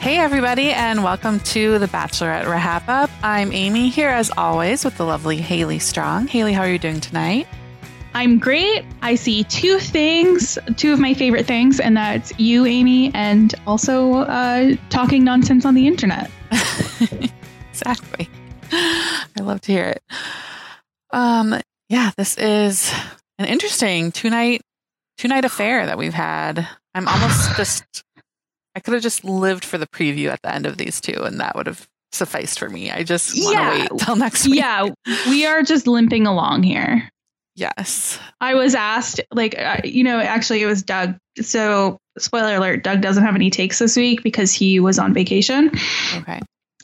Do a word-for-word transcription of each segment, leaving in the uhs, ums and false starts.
Hey everybody, and welcome to The Bachelorette Wrap Up. I'm Amy, here as always with the lovely Haley Strong. Haley, how are you doing tonight? I'm great. I see two things, two of my favorite things, and that's you, Amy, and also uh, talking nonsense on the internet. Exactly. I love to hear it. Um, yeah, this is an interesting two-night, two-night affair that we've had. I'm almost just... I could have just lived for the preview at the end of these two, and that would have sufficed for me. I just want to yeah. wait till next week. Yeah, we are just limping along here. Yes. I was asked, like, uh, you know, actually it was Doug. So, spoiler alert, Doug doesn't have any takes this week because he was on vacation. Okay.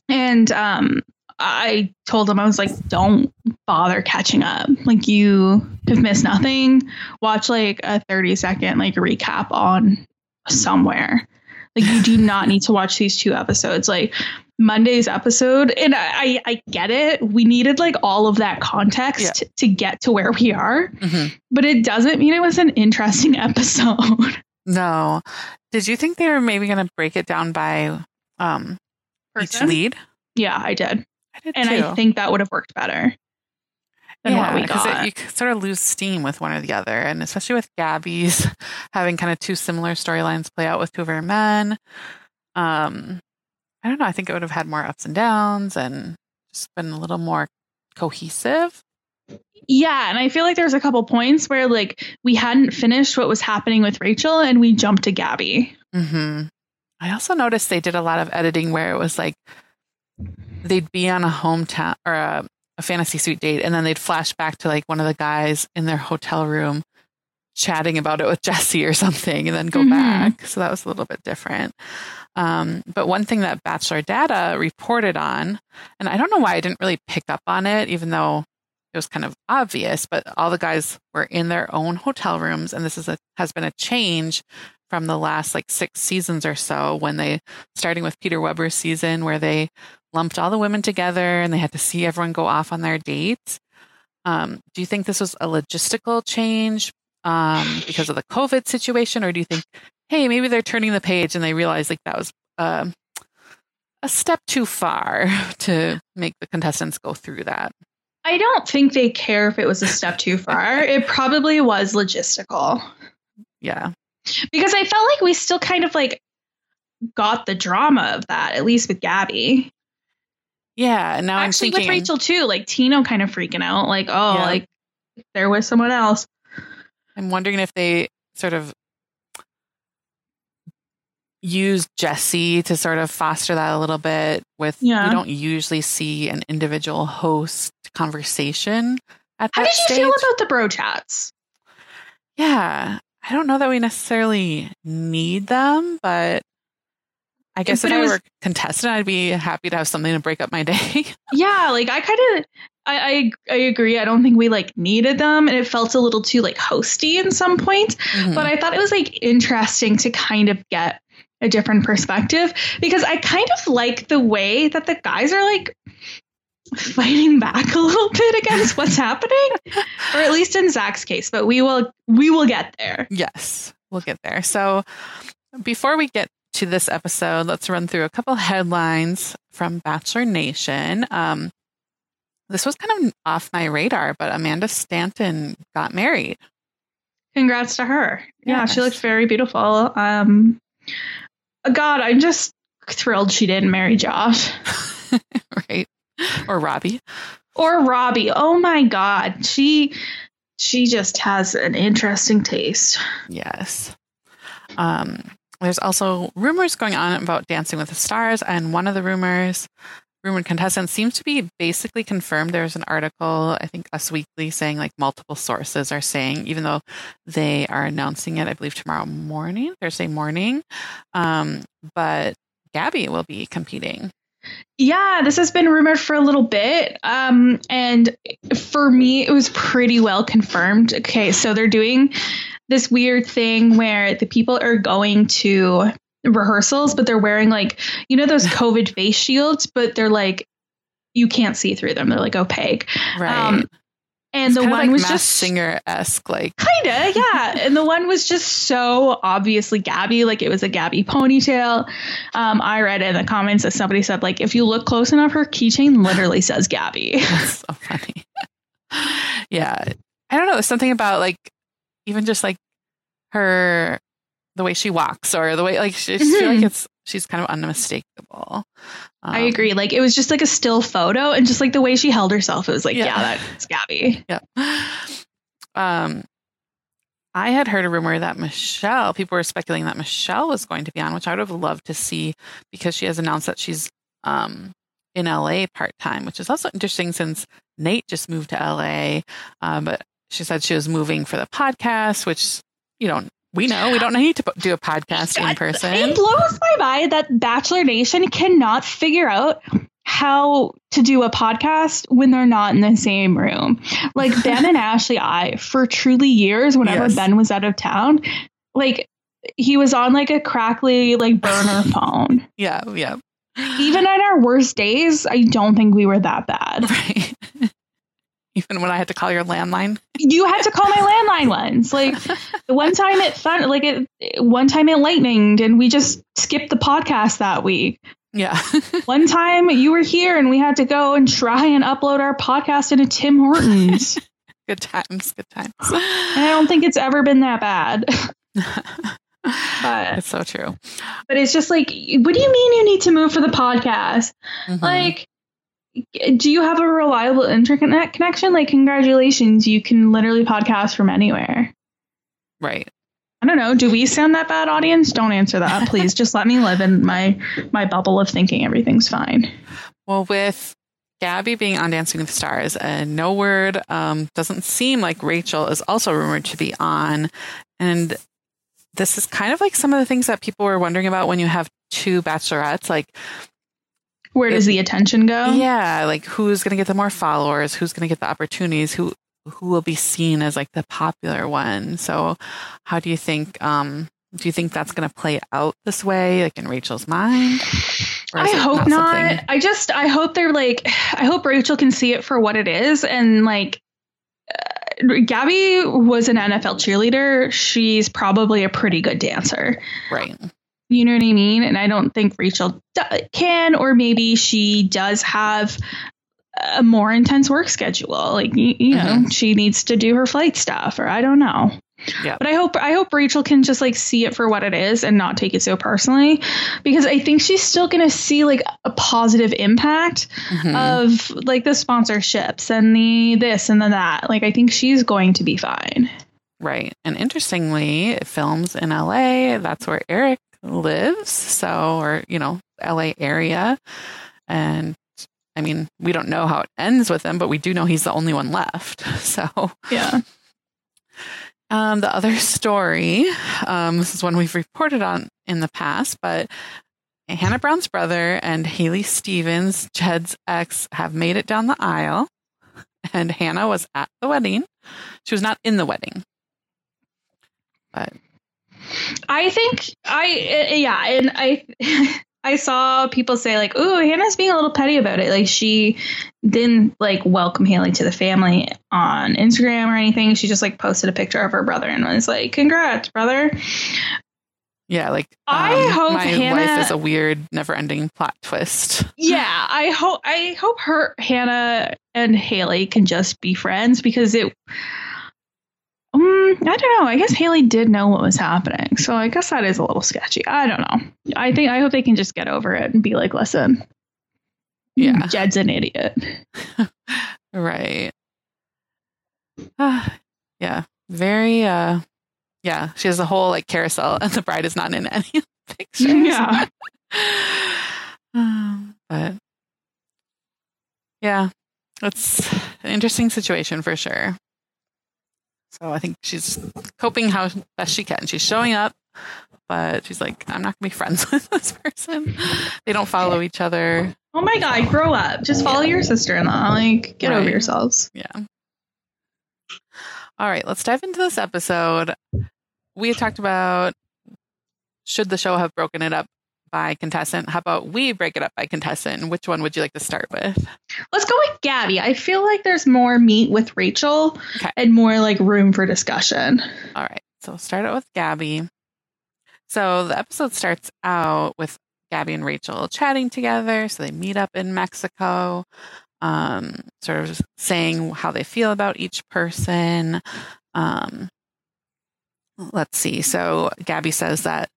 And um, I told him, I was like, don't bother catching up. Like, you have missed nothing. Watch, like, a thirty-second, like, recap on somewhere. Like, you do not need to watch these two episodes. Like, Monday's episode, and I, I, I get it. We needed, like, all of that context yeah. to get to where we are. Mm-hmm. But it doesn't mean it was an interesting episode. No. Did you think they were maybe going to break it down by um, each lead? Yeah, I did. I did and too. I think that would have worked better than yeah, what we got. It, you sort of lose steam with one or the other, and especially with Gabby's having kind of two similar storylines play out with two of her men. Um, I don't know. I think it would have had more ups and downs and just been a little more cohesive. Yeah, and I feel like there's a couple points where, like, we hadn't finished what was happening with Rachel, and we jumped to Gabby. Mm-hmm. I also noticed they did a lot of editing where it was like they'd be on a hometown or a a fantasy suite date, and then they'd flash back to, like, one of the guys in their hotel room chatting about it with Jesse or something, and then go mm-hmm. back. So that was a little bit different. Um, but one thing that Bachelor Data reported on, and I don't know why I didn't really pick up on it, even though it was kind of obvious, but all the guys were in their own hotel rooms. And this is a, has been a change from the last, like, six seasons or so, when they, starting with Peter Weber's season, where they lumped all the women together and they had to see everyone go off on their dates. Um, do you think this was a logistical change um, because of the COVID situation? Or do you think, hey, maybe they're turning the page and they realize, like, that was uh, a step too far to make the contestants go through that? I don't think they care if it was a step too far. It probably was logistical. Yeah. Because I felt like we still kind of, like, got the drama of that, at least with Gabby. Yeah. Now Actually, I'm thinking. With Rachel too, like Tino kind of freaking out, like, oh, yeah. like they're with someone else. I'm wondering if they sort of use Jesse to sort of foster that a little bit with, yeah. you don't usually see an individual host conversation at How that did you stage. Feel about the bro chats? Yeah. I don't know that we necessarily need them, but I guess but if I was, were contestant, I'd be happy to have something to break up my day. Yeah, like I kind of, I, I I agree. I don't think we like needed them, and it felt a little too like hosty in some point. Mm-hmm. But I thought it was like interesting to kind of get a different perspective, because I kind of like the way that the guys are like fighting back a little bit against what's happening, or at least in Zach's case. But we will we will get there. Yes, we'll get there. So before we get to this episode, let's run through a couple headlines from Bachelor Nation. Um, this was kind of off my radar, but Amanda Stanton got married. Congrats to her. Yeah, yes. She looks very beautiful. Um, God, I'm just thrilled she didn't marry Josh. Right. Or Robbie. Or Robbie. Oh, my God. She, she just has an interesting taste. Yes. Um. There's also rumors going on about Dancing with the Stars, and one of the rumors, rumored contestant, seems to be basically confirmed. There's an article, I think, Us Weekly, saying like multiple sources are saying, even though they are announcing it, I believe, tomorrow morning, Thursday morning, um, but Gabby will be competing. Yeah, this has been rumored for a little bit. Um, and for me, it was pretty well confirmed. Okay, so they're doing this weird thing where the people are going to rehearsals, but they're wearing like, you know, those COVID face shields, but they're like, you can't see through them. They're like opaque. Right. Um, and it's the one like was just singer-esque, like kind of. Yeah. And the one was just so obviously Gabby, like it was a Gabby ponytail. Um, I read in the comments that somebody said, like, if you look close enough, her keychain literally says Gabby. That's so funny. Yeah. I don't know. There's something about like, even just like her, the way she walks or the way like she, mm-hmm. I feel like it's she's kind of unmistakable. Um, I agree. Like it was just like a still photo, and just like the way she held herself, it was like, yeah, yeah that's Gabby. Yeah. Um, I had heard a rumor that Michelle, people were speculating that Michelle was going to be on, which I would have loved to see, because she has announced that she's um in L A part time, which is also interesting since Nate just moved to L A. Um, but she said she was moving for the podcast, which, you know, we know we don't need to do a podcast in person. It blows my mind that Bachelor Nation cannot figure out how to do a podcast when they're not in the same room. Like Ben and Ashley, I for truly years, whenever yes. Ben was out of town, like he was on like a crackly like burner phone. Yeah. Yeah. Even on our worst days, I don't think we were that bad. Right. Even when I had to call your landline, you had to call my landline once. Like the one time it thund- like it one time it lightninged, and we just skipped the podcast that week. Yeah. One time you were here, and we had to go and try and upload our podcast into Tim Hortons. Good times, good times. And I don't think it's ever been that bad. But it's so true. But it's just like, what do you mean you need to move for the podcast? Mm-hmm. Like, do you have a reliable internet connection? Like, congratulations, you can literally podcast from anywhere. Right. I don't know. Do we sound that bad, audience? Don't answer that, please. Just let me live in my my bubble of thinking everything's fine. Well, with Gabby being on Dancing with the Stars and No Word, um, doesn't seem like Rachel is also rumored to be on. And this is kind of like some of the things that people were wondering about when you have two bachelorettes, like, where does the attention go? Yeah, like who's going to get the more followers? Who's going to get the opportunities? Who who will be seen as like the popular one? So, how do you think? Um, do you think that's going to play out this way, like in Rachel's mind? I hope not. not. I just I hope they're like I hope Rachel can see it for what it is, and like. Uh, Gabby was an N F L cheerleader. She's probably a pretty good dancer, right? You know what I mean? And I don't think Rachel d- can, or maybe she does have a more intense work schedule. Like, you, you mm-hmm. know, she needs to do her flight stuff, or I don't know. Yeah. But I hope I hope Rachel can just like see it for what it is and not take it so personally, because I think she's still going to see like a positive impact mm-hmm. of like the sponsorships and the this and the that. Like, I think she's going to be fine. Right. And interestingly, it films in L A. That's where Eric lives. So, or, you know, L A area. And I mean, we don't know how it ends with him, but we do know he's the only one left. So, yeah. Um, the other story, um, this is one we've reported on in the past, but Hannah Brown's brother and Haley Stevens, Jed's ex, have made it down the aisle. And Hannah was at the wedding. She was not in the wedding. But I think I, uh, yeah. And I, I saw people say like, "Ooh, Hannah's being a little petty about it." Like, she didn't like welcome Haley to the family on Instagram or anything. She just like posted a picture of her brother and was like, "Congrats, brother." Yeah, like um, I hope my Hannah, life is a weird, never-ending plot twist. Yeah, I hope I hope her Hannah and Haley can just be friends, because it. Um, I don't know. I guess Haley did know what was happening, so I guess that is a little sketchy. I don't know. I think I hope they can just get over it and be like, "Listen, yeah, Jed's an idiot." Right. Uh, yeah. Very. Uh, yeah. She has a whole like carousel, and the bride is not in any of the pictures. Yeah. um, but yeah, it's an interesting situation for sure. So I think she's coping how best she can. She's showing up, but she's like, I'm not going to be friends with this person. They don't follow each other. Oh my God, grow up. Just follow yeah. your sister-in-law. Like, get right. over yourselves. Yeah. All right, let's dive into this episode. We had talked about, should the show have broken it up by contestant? How about we break it up by contestant? And which one would you like to start with? Let's go with Gabby. I feel like there's more meat with Rachel okay. and more like room for discussion. All right. So we'll start out with Gabby. So the episode starts out with Gabby and Rachel chatting together. So they meet up in Mexico, um, sort of saying how they feel about each person. Um, let's see. So Gabby says that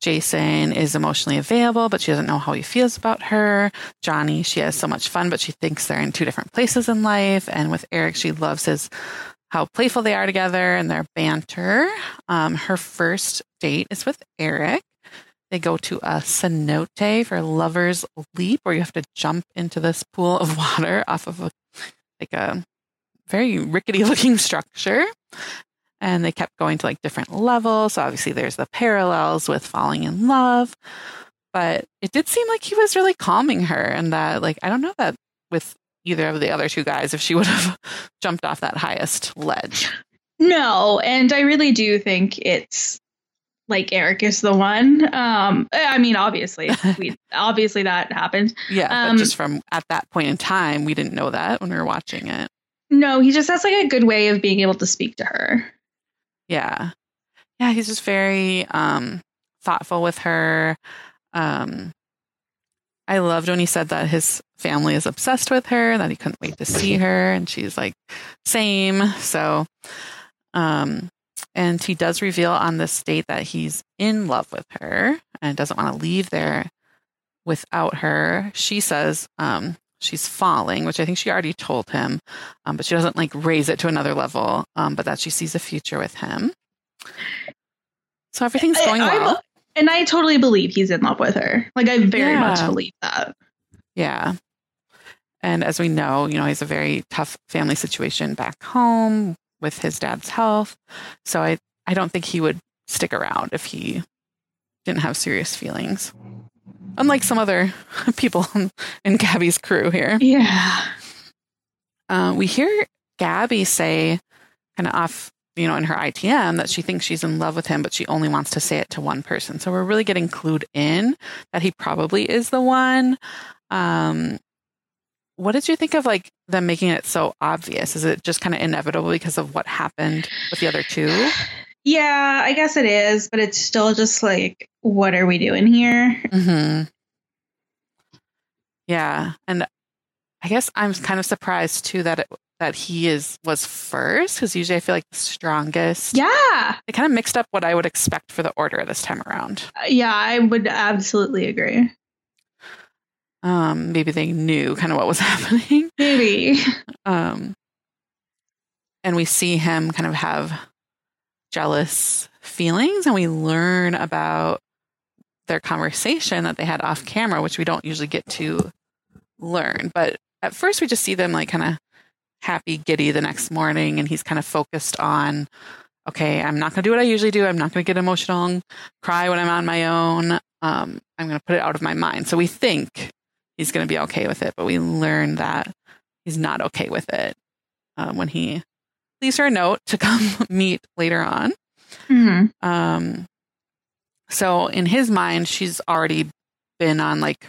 Jason is emotionally available, but she doesn't know how he feels about her. Johnny, she has so much fun, but she thinks they're in two different places in life. And with Eric, she loves his how playful they are together and their banter. Um, her first date is with Eric. They go to a cenote for Lover's Leap, where you have to jump into this pool of water off of a, like a very rickety-looking structure. And they kept going to like different levels. So obviously there's the parallels with falling in love, but it did seem like he was really calming her. And that, like, I don't know that with either of the other two guys, if she would have jumped off that highest ledge. No. And I really do think it's like Eric is the one. Um, I mean, obviously, we, obviously that happened. Yeah. Um, but just from at that point in time, we didn't know that when we were watching it. No, he just has like a good way of being able to speak to her. Yeah. Yeah. He's just very, um, thoughtful with her. Um, I loved when he said that his family is obsessed with her, that he couldn't wait to see her. And she's like, same. So, um, and he does reveal on this date that he's in love with her and doesn't want to leave there without her. She says, um, she's falling, which I think she already told him, um, but she doesn't like raise it to another level, um, but that she sees a future with him. So everything's going I, I, well. And I totally believe he's in love with her. Like, I very yeah. much believe that. Yeah. And as we know, you know, he's a very tough family situation back home with his dad's health. So I, I don't think he would stick around if he didn't have serious feelings. Unlike some other people in Gabby's crew here. Yeah. Uh, we hear Gabby say kind of off, you know, in her I T M that she thinks she's in love with him, but she only wants to say it to one person. So we're really getting clued in that he probably is the one. Um, what did you think of like them making it so obvious? Is it just kind of inevitable because of what happened with the other two? Yeah, I guess it is, but it's still just like, what are we doing here? Mm-hmm. Yeah, and I guess I'm kind of surprised too that it that he is was first, because usually I feel like the strongest. Yeah. They kind of mixed up what I would expect for the order this time around. Uh, yeah, I would absolutely agree. Um, maybe they knew kind of what was happening. Maybe. Um, and we see him kind of have jealous feelings, and we learn about their conversation that they had off camera, which we don't usually get to learn. But at first we just see them like kind of happy, giddy the next morning, and he's kind of focused on, okay, I'm not going to do what I usually do. I'm not going to get emotional and cry when I'm on my own. Um, I'm going to put it out of my mind. So we think he's going to be okay with it, but we learn that he's not okay with it um, when he leaves her a note to come meet later on. Mm-hmm. Um, so in his mind, she's already been on, like,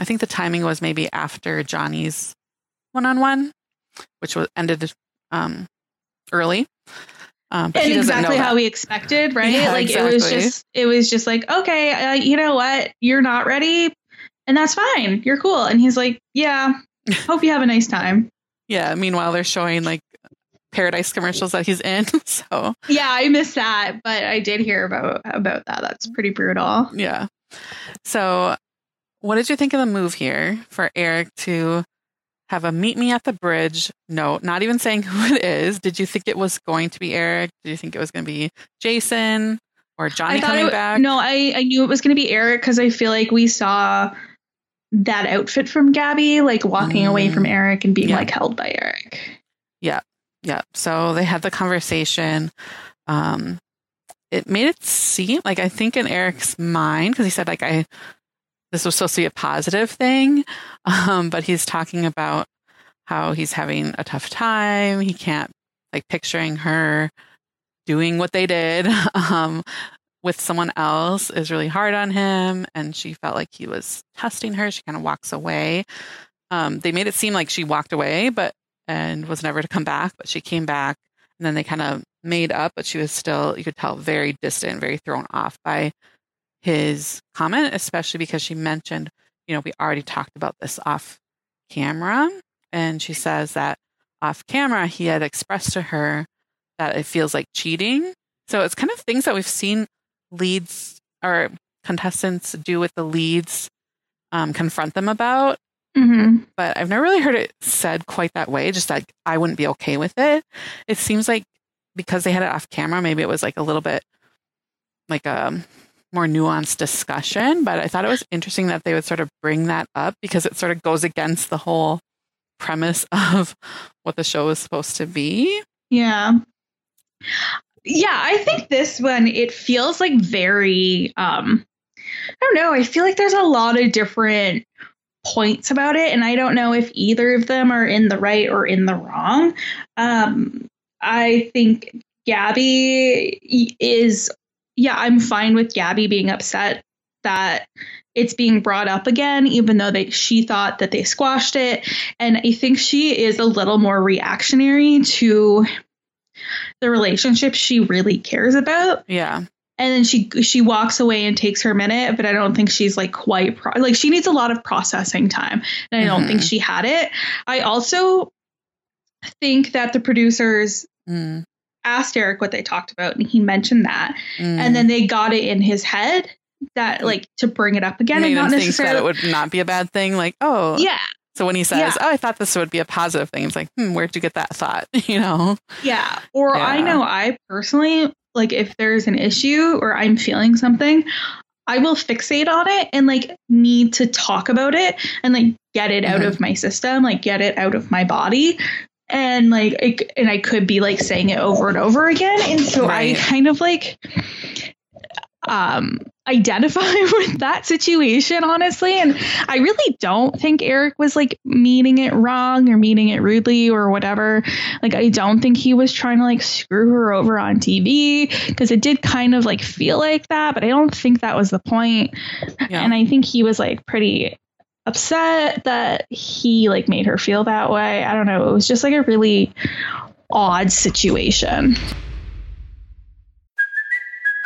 I think the timing was maybe after Johnny's one-on-one, which was ended um, early. Um, but and exactly how we expected, right? Yeah, like exactly. it was just, it was just like, okay, uh, you know what? You're not ready, and that's fine. You're cool. And he's like, yeah, hope you have a nice time. Yeah. Meanwhile, they're showing like Paradise commercials that he's in. So yeah, I missed that, but I did hear about about that. That's pretty brutal. Yeah. So, what did you think of the move here for Eric to have a meet me at the bridge note, not even saying who it is? Did you think it was going to be Eric? Did you think it was going to be Jason or Johnny coming it, back? No, I, I knew it was going to be Eric because I feel like we saw that outfit from Gabby, like walking mm. away from Eric and being yeah. like held by Eric. Yeah. Yeah. So they had the conversation. Um, it made it seem like, I think in Eric's mind, because he said like, I, this was supposed to be a positive thing, um, but he's talking about how he's having a tough time. He can't, like, picturing her doing what they did um, with someone else is really hard on him, and she felt like he was testing her. She kind of walks away. Um, they made it seem like she walked away, but and was never to come back, but she came back, and then they kind of made up, but she was still, you could tell, very distant, very thrown off by his comment, especially because she mentioned, you know, we already talked about this off camera. And she says that off camera, he had expressed to her that it feels like cheating. So it's kind of things that we've seen leads or contestants do with the leads, um, confront them about. Mm-hmm. But I've never really heard it said quite that way. Just like, I wouldn't be okay with it. It seems like because they had it off camera, maybe it was like a little bit like a more nuanced discussion, but I thought it was interesting that they would sort of bring that up because it sort of goes against the whole premise of what the show is supposed to be. Yeah. Yeah. I think this one, it feels like very, um, I don't know. I feel like there's a lot of different points about it. And I don't know if either of them are in the right or in the wrong. Um, I think Gabby is Yeah, I'm fine with Gabby being upset that it's being brought up again, even though they, she thought that they squashed it. And I think she is a little more reactionary to the relationship she really cares about. Yeah. And then she she walks away and takes her minute, but I don't think she's like quite pro- like she needs a lot of processing time. And I don't mm-hmm. think she had it. I also think that the producers mm. asked Eric what they talked about, and he mentioned that, mm. and then they got it in his head that like to bring it up again. Made and not necessarily that it would not be a bad thing. Like, oh, yeah. So when he says, yeah. "Oh, I thought this would be a positive thing," it's like, hmm, "Where'd you get that thought?" You know? Yeah. Or yeah. I know I personally like if there's an issue or I'm feeling something, I will fixate on it and like need to talk about it and like get it mm-hmm. out of my system, like get it out of my body. And like, it, and I could be like saying it over and over again. And so right. I kind of like, um, identify with that situation, honestly. And I really don't think Eric was like meaning it wrong or meaning it rudely or whatever. Like, I don't think he was trying to like screw her over on T V because it did kind of like feel like that, but I don't think that was the point. Yeah. And I think he was like pretty upset that he like made her feel that way. I don't know. It was just like a really odd situation.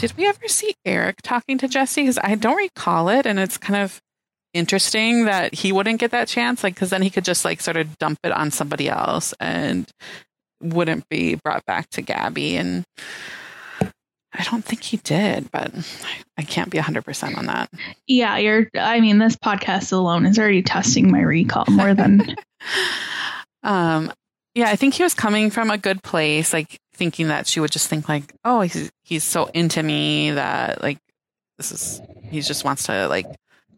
Did we ever see Eric talking to Jesse? Because I don't recall it. And it's kind of interesting that he wouldn't get that chance. Like, because then he could just like sort of dump it on somebody else and wouldn't be brought back to Gabby. And I don't think he did, but I can't be one hundred percent on that. Yeah, you're, I mean, this podcast alone is already testing my recall more than. um, yeah, I think he was coming from a good place. Like, thinking that she would just think like, oh, he's, he's so into me that like, this is, he just wants to like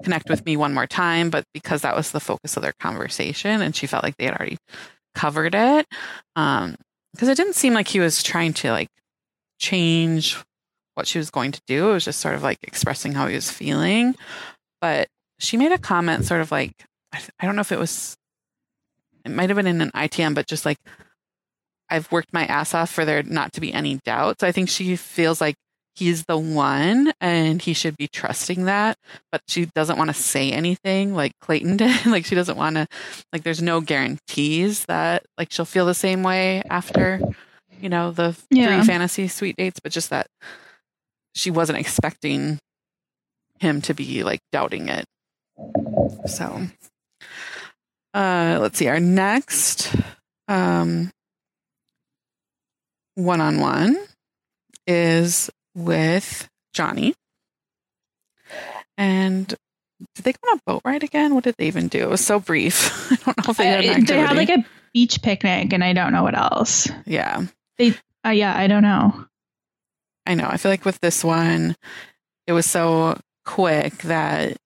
connect with me one more time. But because that was the focus of their conversation and she felt like they had already covered it. Um, cause it didn't seem like he was trying to like change what she was going to do. It was just sort of like expressing how he was feeling, but she made a comment sort of like, I, th- I don't know if it was, it might've been in an I T M, but just like, I've worked my ass off for there not to be any doubts. I think she feels like he's the one and he should be trusting that, but she doesn't want to say anything like Clayton did. Like she doesn't want to, like, there's no guarantees that like she'll feel the same way after, you know, the yeah. three fantasy suite dates, but just that she wasn't expecting him to be like doubting it. So, uh, let's see our next, um, one-on-one is with Johnny. And did they go on a boat ride again? What did they even do? It was so brief. I don't know if they had an activity. They had like a beach picnic and I don't know what else. Yeah. They, uh, yeah, I don't know. I know. I feel like with this one, it was so quick that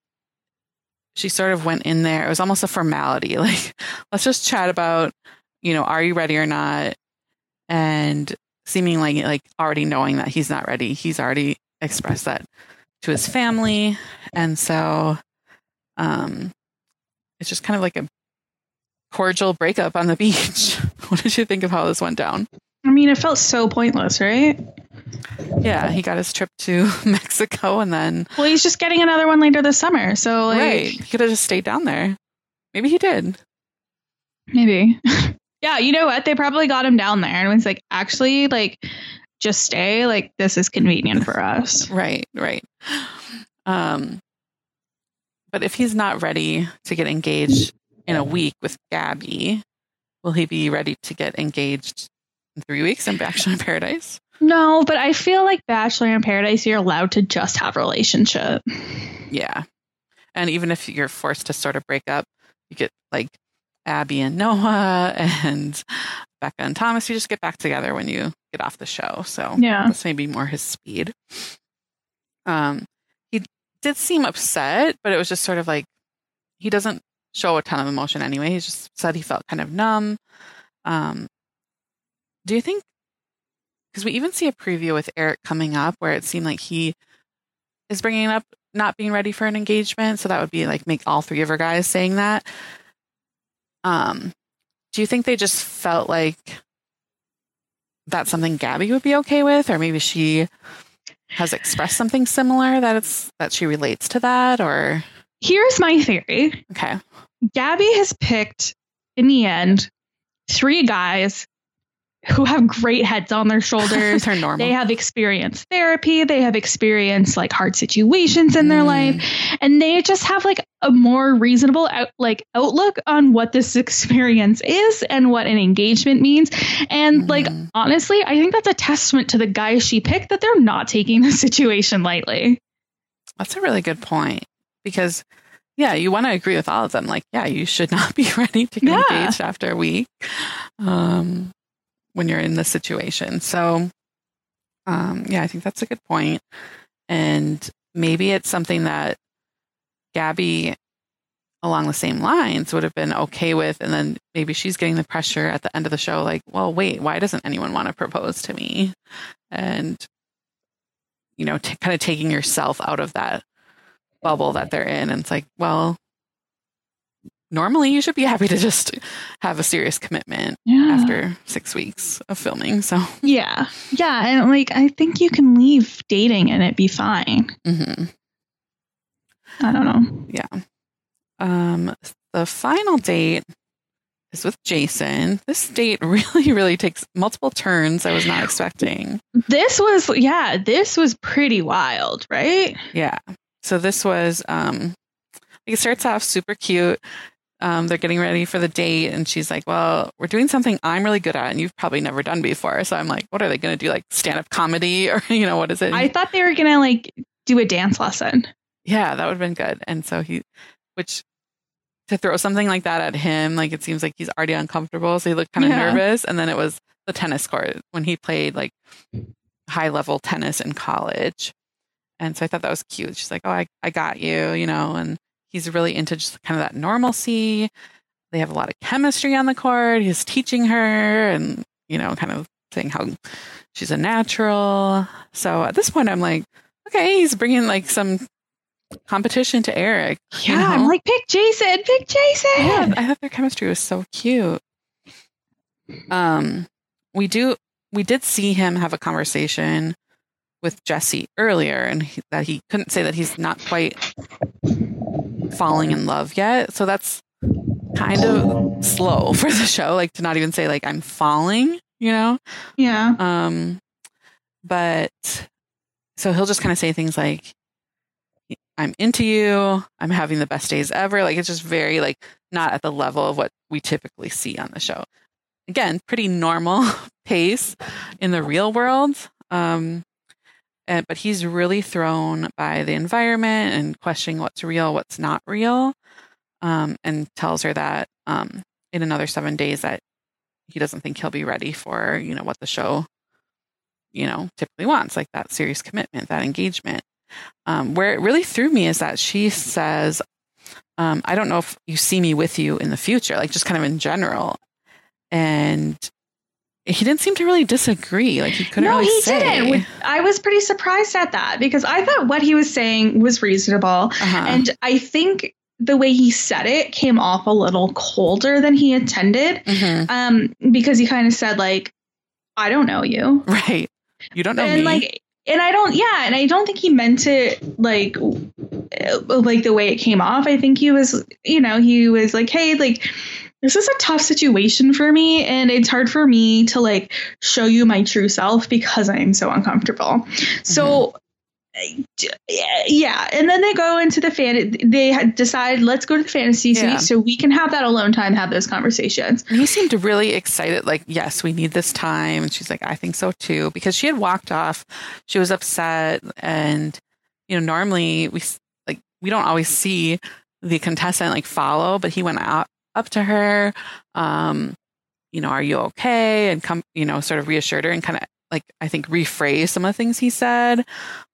she sort of went in there. It was almost a formality. Like, let's just chat about, you know, are you ready or not? And seeming like, like already knowing that he's not ready. He's already expressed that to his family. And so um, it's just kind of like a cordial breakup on the beach. What did you think of how this went down? I mean, it felt so pointless, right? Yeah, he got his trip to Mexico and then... Well, he's just getting another one later this summer. So like, right. He could have just stayed down there. Maybe he did. Maybe. Yeah, you know what? They probably got him down there and was like, actually, like, just stay. Like, this is convenient for us. Right, right. Um, but if he's not ready to get engaged in a week with Gabby, will he be ready to get engaged in three weeks in Bachelor in Paradise? No, but I feel like Bachelor in Paradise, you're allowed to just have a relationship. Yeah. And even if you're forced to sort of break up, you get like Abby and Noah and Becca and Thomas, you just get back together when you get off the show. So yeah, that's maybe more his speed. Um, he did seem upset, but it was just sort of like, he doesn't show a ton of emotion anyway. He just said he felt kind of numb. Um, do you think, because we even see a preview with Eric coming up where it seemed like he is bringing up not being ready for an engagement. So that would be like, make all three of our guys saying that. Um, do you think they just felt like that's something Gabby would be okay with? Or maybe she has expressed something similar that it's that she relates to that, or here's my theory. Okay. Gabby has picked, in the end, three guys who have great heads on their shoulders. They're normal. They have experienced therapy. They have experienced like hard situations in mm. their life. And they just have like a more reasonable out, like outlook on what this experience is and what an engagement means. And mm. like, honestly, I think that's a testament to the guy she picked that they're not taking the situation lightly. That's a really good point, because yeah, you want to agree with all of them. Like, yeah, you should not be ready to get yeah. engaged after a week. Um, when you're in this situation. So, um, yeah, I think that's a good point. And maybe it's something that Gabby, along the same lines, would have been okay with. And then maybe she's getting the pressure at the end of the show, like, well, wait, why doesn't anyone want to propose to me? And, you know, t- kind of taking yourself out of that bubble that they're in. And it's like, well, normally you should be happy to just have a serious commitment yeah. after six weeks of filming. So yeah. Yeah. And like, I think you can leave dating and it'd be fine. Mm-hmm. I don't know. Yeah. Um, the final date is with Jason. This date really, really takes multiple turns I was not expecting. This was, yeah, this was pretty wild, right? Yeah. So this was, um, it starts off super cute. Um, they're getting ready for the date, and she's like, well, we're doing something I'm really good at and you've probably never done before. So I'm like, what are they going to do? Like stand-up comedy, or, you know, what is it? I thought they were going to like do a dance lesson. Yeah, that would have been good. And so he, which to throw something like that at him, like it seems like he's already uncomfortable. So he looked kind of yeah. nervous. And then it was the tennis court when he played like high level tennis in college. And so I thought that was cute. She's like, oh, I, I got you, you know, and he's really into just kind of that normalcy. They have a lot of chemistry on the court. He's teaching her and, you know, kind of saying how she's a natural. So at this point, I'm like, okay, he's bringing like some competition to Eric. Yeah, you know? I'm like, pick Jason, pick Jason. Yeah, I thought their chemistry was so cute. Um, we do, we did see him have a conversation with Jesse earlier, and he, that he couldn't say that he's not quite falling in love yet. So that's kind of slow for the show, like to not even say like I'm falling, you know? Yeah. Um, but so he'll just kind of say things like, I'm into you, I'm having the best days ever. Like it's just very like not at the level of what we typically see on the show. Again, pretty normal pace in the real world. Um, And, but he's really thrown by the environment and questioning what's real, what's not real, um, and tells her that um, in another seven days that he doesn't think he'll be ready for, you know, what the show, you know, typically wants, like that serious commitment, that engagement. Um, where it really threw me is that she says, um, I don't know if you see me with you in the future, like just kind of in general. And he didn't seem to really disagree. Like he couldn't no, really he say. Didn't. I was pretty surprised at that because I thought what he was saying was reasonable. Uh-huh. And I think the way he said it came off a little colder than he intended. Mm-hmm. Um, because he kind of said like, I don't know you. Right. You don't know and, me. Like, and I don't, yeah. And I don't think he meant it like, like the way it came off. I think he was, you know, he was like, hey, like, this is a tough situation for me, and it's hard for me to like show you my true self because I'm so uncomfortable. Mm-hmm. So yeah. And then they go into the fan. They decide, let's go to the fantasy yeah. suite so we can have that alone time, have those conversations. And he seemed really excited. Like, yes, we need this time. And she's like, I think so too, because she had walked off. She was upset. And, you know, normally we like, we don't always see the contestant like follow, but he went out up to her, um, you know, are you okay? And come, you know, sort of reassured her and kind of like, I think rephrase some of the things he said.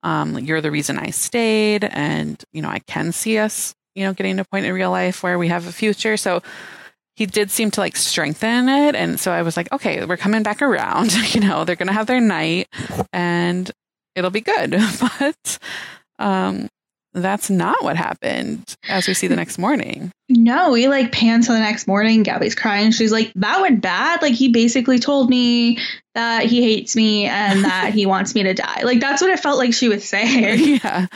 Um, like, you're the reason I stayed, and, you know, I can see us, you know, getting to a point in real life where we have a future. So he did seem to like strengthen it. And so I was like, okay, we're coming back around, you know, they're going to have their night and it'll be good. But, um, that's not what happened, as we see the next morning. No, we like pan to the next morning. Gabby's crying. She's like, that went bad. Like, he basically told me that he hates me and that he wants me to die. Like, that's what it felt like she was saying. Yeah.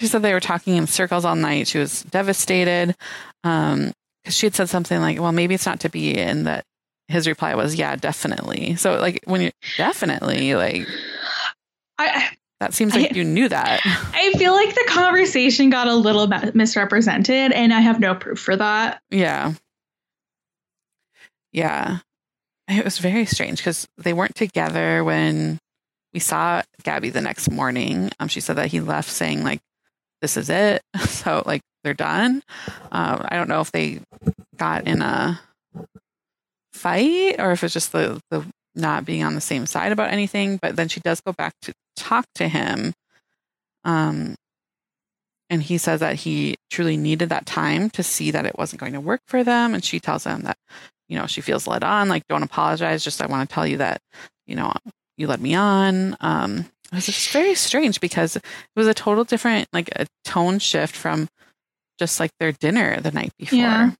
She said they were talking in circles all night. She was devastated. Um, because she had said something like, well, maybe it's not to be, and that his reply was, yeah, definitely. So, like, when you're definitely like, I, I that seems like I, you knew that. I feel like the conversation got a little misrepresented, and I have no proof for that. Yeah. Yeah. It was very strange because they weren't together when we saw Gabby the next morning. Um, she said that he left saying, like, this is it. So, like, they're done. Um, I don't know if they got in a fight or if it's just the, the not being on the same side about anything. But then she does go back to talk to him. Um, and he says that he truly needed that time to see that it wasn't going to work for them. And she tells him that, you know, she feels led on, like, don't apologize. Just, I want to tell you that, you know, you led me on. Um, it was just very strange because it was a total different, like a tone shift from just like their dinner the night before. Yeah.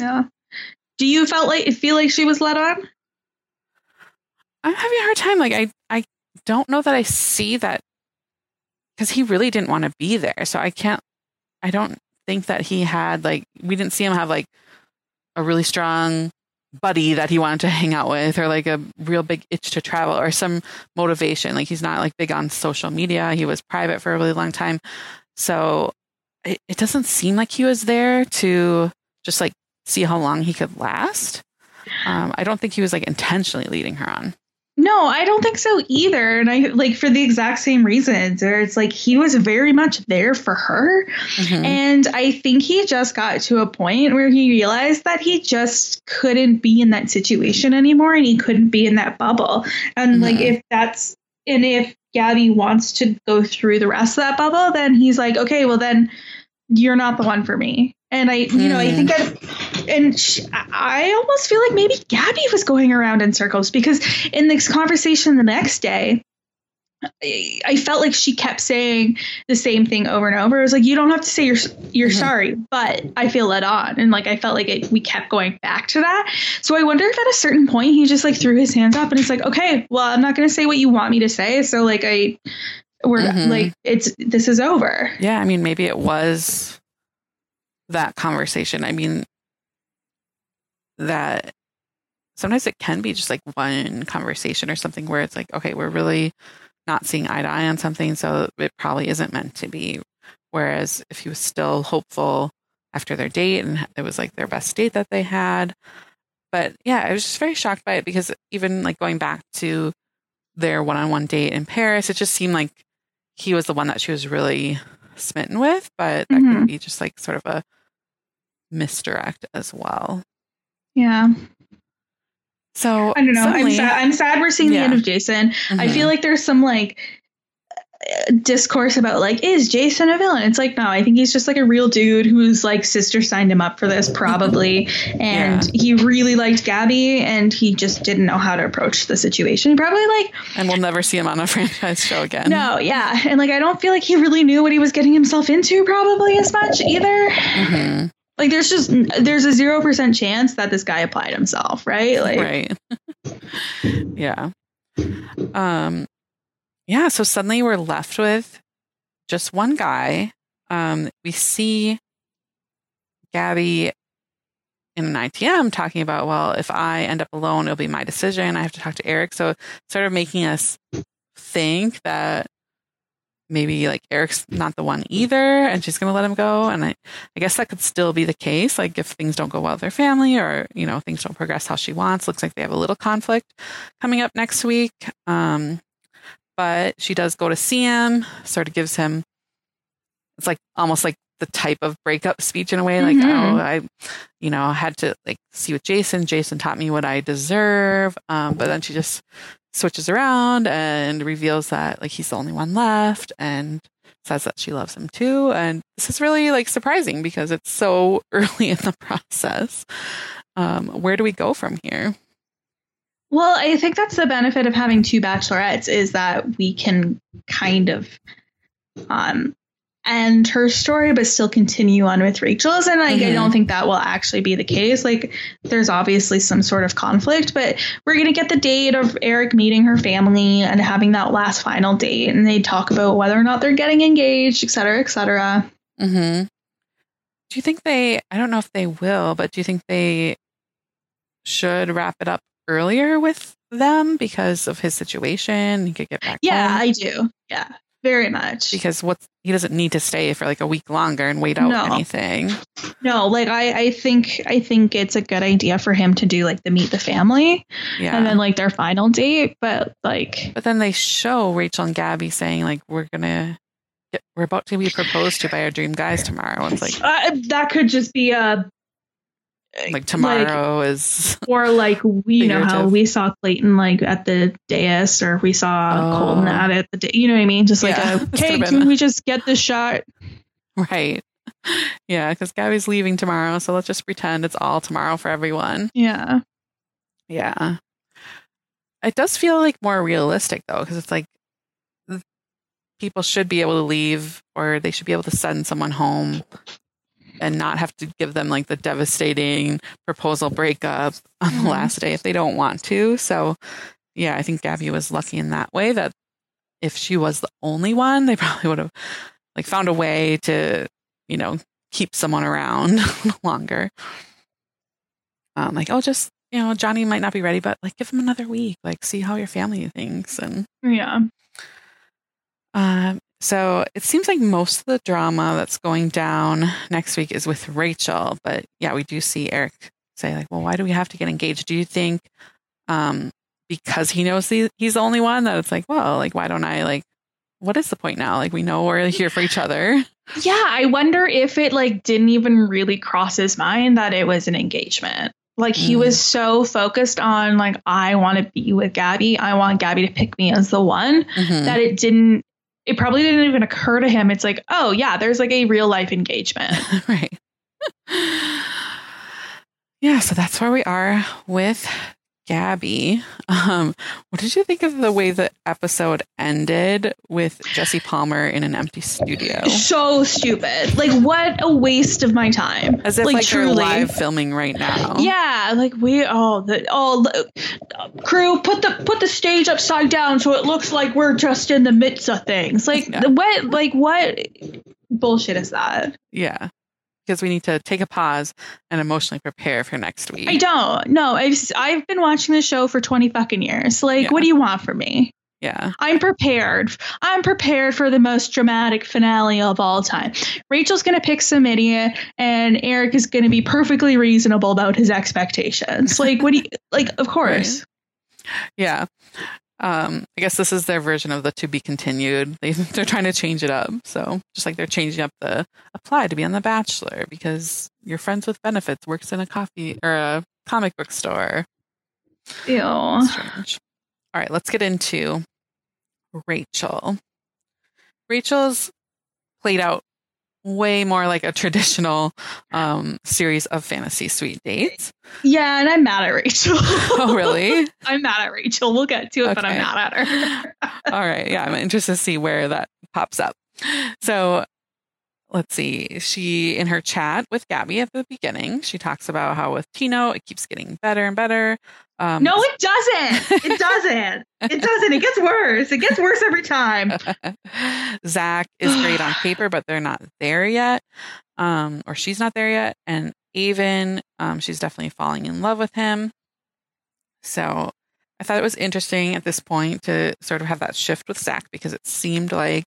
Yeah. Do you felt like feel like she was led on? I'm having a hard time. Like, I, I don't know that I see that because he really didn't want to be there. So I can't, I don't think that he had, like, we didn't see him have like a really strong buddy that he wanted to hang out with, or like a real big itch to travel, or some motivation. Like, he's not like big on social media. He was private for a really long time. So it, it doesn't seem like he was there to just like see how long he could last. Um, I don't think he was like intentionally leading her on. No, I don't think so either. And I like for the exact same reasons, where it's like he was very much there for her. Mm-hmm. And I think he just got to a point where he realized that he just couldn't be in that situation anymore, and he couldn't be in that bubble. And mm-hmm. like if that's and if Gabby wants to go through the rest of that bubble, then he's like, OK, well, then you're not the one for me. And I, you know, I think I, and she, I almost feel like maybe Gabby was going around in circles because in this conversation the next day, I, I felt like she kept saying the same thing over and over. It was like, you don't have to say you're you're mm-hmm. sorry, but I feel led on. And like, I felt like it, we kept going back to that. So I wonder if at a certain point he just like threw his hands up and it's like, OK, well, I'm not going to say what you want me to say. So like I we're mm-hmm. like it's this is over. Yeah, I mean, maybe it was that conversation. I mean, that sometimes it can be just like one conversation or something where it's like, okay, we're really not seeing eye to eye on something, so it probably isn't meant to be. Whereas if he was still hopeful after their date and it was like their best date that they had. But yeah, I was just very shocked by it because even like going back to their one-on-one date in Paris, it just seemed like he was the one that she was really smitten with, but that mm-hmm. could be just like sort of a misdirect as well. Yeah. So I don't know. Suddenly, I'm sad. I'm sad we're seeing yeah. the end of Jason. Mm-hmm. I feel like there's some like discourse about like, is Jason a villain? It's like, no, I think he's just like a real dude who's like sister signed him up for this probably. And yeah. he really liked Gabby and he just didn't know how to approach the situation. Probably like, and we'll never see him on a franchise show again. No. Yeah. And like, I don't feel like he really knew what he was getting himself into probably as much either. Mm-hmm. Like there's just, there's a zero percent chance that this guy applied himself. Right. Like, right. yeah. Um, Yeah, so suddenly we're left with just one guy. Um, we see Gabby in an I T M talking about, well, if I end up alone, it'll be my decision. I have to talk to Eric. So sort of making us think that maybe like Eric's not the one either and she's going to let him go. And I, I guess that could still be the case. Like if things don't go well with their family or, you know, things don't progress how she wants. Looks like they have a little conflict coming up next week. Um But she does go to see him, sort of gives him, it's like almost like the type of breakup speech in a way. Like, mm-hmm. oh, I, you know, had to like see with Jason. Jason taught me what I deserve. Um, but then she just switches around and reveals that like he's the only one left and says that she loves him too. And this is really like surprising because it's so early in the process. Um, where do we go from here? Well, I think that's the benefit of having two bachelorettes is that we can kind of um, end her story, but still continue on with Rachel's. And like, mm-hmm. I don't think that will actually be the case. Like, there's obviously some sort of conflict, but we're going to get the date of Eric meeting her family and having that last final date. And they talk about whether or not they're getting engaged, et cetera, et cetera. Mm-hmm. Do you think they, I don't know if they will, but do you think they should wrap it up earlier with them because of his situation? He could get back. Yeah, home? I do. Yeah. Very much. Because what's, he doesn't need to stay for like a week longer and wait out no. anything. No, like I, I think I think it's a good idea for him to do like the meet the family yeah. and then like their final date. But like. But then they show Rachel and Gabby saying like, we're going to get, we're about to be proposed to by our dream guys tomorrow. It's like uh, that could just be a. Like tomorrow like, is or like we you know how we saw Clayton like at the dais or we saw oh. Colton out at the da- you know what I mean just like yeah. a, hey can been... we just get this shot right yeah because Gabby's leaving tomorrow, so let's just pretend it's all tomorrow for everyone. Yeah yeah it does feel like more realistic though, because it's like people should be able to leave or they should be able to send someone home and not have to give them like the devastating proposal breakup on the last day if they don't want to. So yeah, I think Gabby was lucky in that way, that if she was the only one, they probably would have like found a way to, you know, keep someone around longer. Um, like, oh, just, you know, Johnny might not be ready, but like give him another week, like see how your family thinks. And yeah. Um, So it seems like most of the drama that's going down next week is with Rachel. But yeah, we do see Eric say like, well, why do we have to get engaged? Do you think um, because he knows the, he's the only one that it's like, well, like, why don't I like, what is the point now? Like, we know we're here for each other. Yeah. I wonder if it like didn't even really cross his mind that it was an engagement. Like he mm. was so focused on like, I want to be with Gabby. I want Gabby to pick me as the one mm-hmm. that it didn't. It probably didn't even occur to him. It's like, oh, yeah, there's like a real life engagement. Right. Yeah. So that's where we are with Gabby. Um, what did you think of the way the episode ended with Jesse Palmer in an empty studio? So stupid. Like, what a waste of my time. As if like, like they're live filming right now. Yeah. Like we all the all uh, crew put the put the stage upside down so it looks like we're just in the midst of things. Like yeah. what? Like what bullshit is that? Yeah. Because we need to take a pause and emotionally prepare for next week. I don't. No, I've I've been watching this show for twenty fucking years. Like, yeah. What do you want from me? Yeah. I'm prepared. I'm prepared for the most dramatic finale of all time. Rachel's going to pick some idiot and Eric is going to be perfectly reasonable about his expectations. Like, what do you like? Of course. Right. Yeah. Um, I guess this is their version of the to be continued. They, they're trying to change it up. So just like they're changing up the apply to be on The Bachelor because your friends with benefits works in a coffee or a comic book store. Ew. Strange. All right, let's get into Rachel. Rachel's played out way more like a traditional um, series of fantasy suite dates. Yeah, and I'm mad at Rachel. Oh, really? I'm mad at Rachel. We'll get to it, okay. But I'm mad at her. All right. Yeah, I'm interested to see where that pops up. So let's see. She, in her chat with Gabby at the beginning, she talks about how with Tino, it keeps getting better and better. Um, no, it doesn't. It doesn't. It doesn't. It gets worse. It gets worse every time. Zach is great on paper, but they're not there yet. Um, or she's not there yet. And Avon, um, she's definitely falling in love with him. So I thought it was interesting at this point to sort of have that shift with Zach, because it seemed like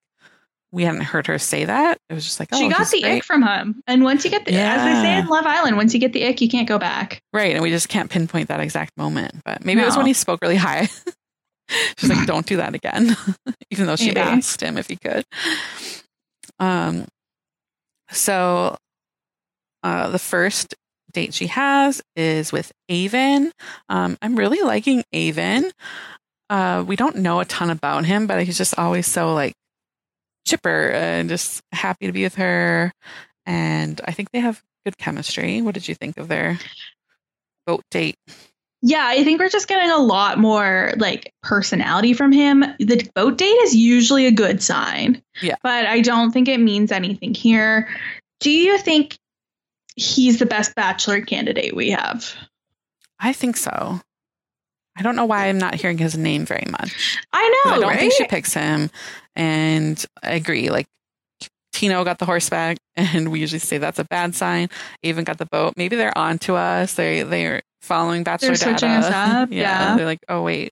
we hadn't heard her say that. It was just like, oh, she got the great. Ick from him. And once you get the, yeah. as they say in Love Island, once you get the ick, you can't go back. Right. And we just can't pinpoint that exact moment. But maybe no. It was when he spoke really high. She's like, don't do that again. Even though she maybe. Asked him if he could. Um, so uh, the first date she has is with Avon. Um, I'm really liking Avon. Uh, we don't know a ton about him, but he's just always so like, chipper and just happy to be with her, and I think they have good chemistry. What did you think of their boat date? Yeah, I think we're just getting a lot more like personality from him. The boat date is usually a good sign. Yeah. But I don't think it means anything here. Do you think he's the best bachelor candidate we have? I think so. I don't know why I'm not hearing his name very much. I know, I don't right? think she picks him. And I agree. Like, Tino got the horseback, and we usually say that's a bad sign. Even got the boat. Maybe they're on to us. They, they're following Bachelor they're data. Switching us up. Yeah, yeah. They're like, oh, wait.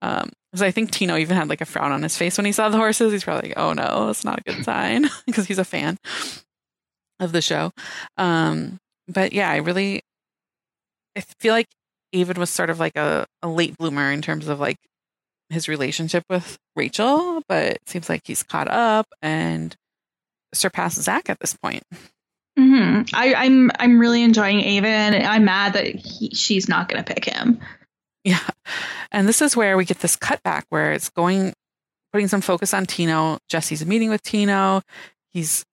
Um, so I think Tino even had like a frown on his face when he saw the horses. He's probably like, oh, no, that's not a good sign, because he's a fan of the show. Um, but yeah, I really I feel like David was sort of like a, a late bloomer in terms of like his relationship with Rachel, but it seems like he's caught up and surpassed Zach at this point. Mm-hmm. I, I'm I'm really enjoying Avon. I'm mad that he, she's not going to pick him. Yeah, and this is where we get this cutback where it's going, putting some focus on Tino. Jesse's meeting with Tino. He's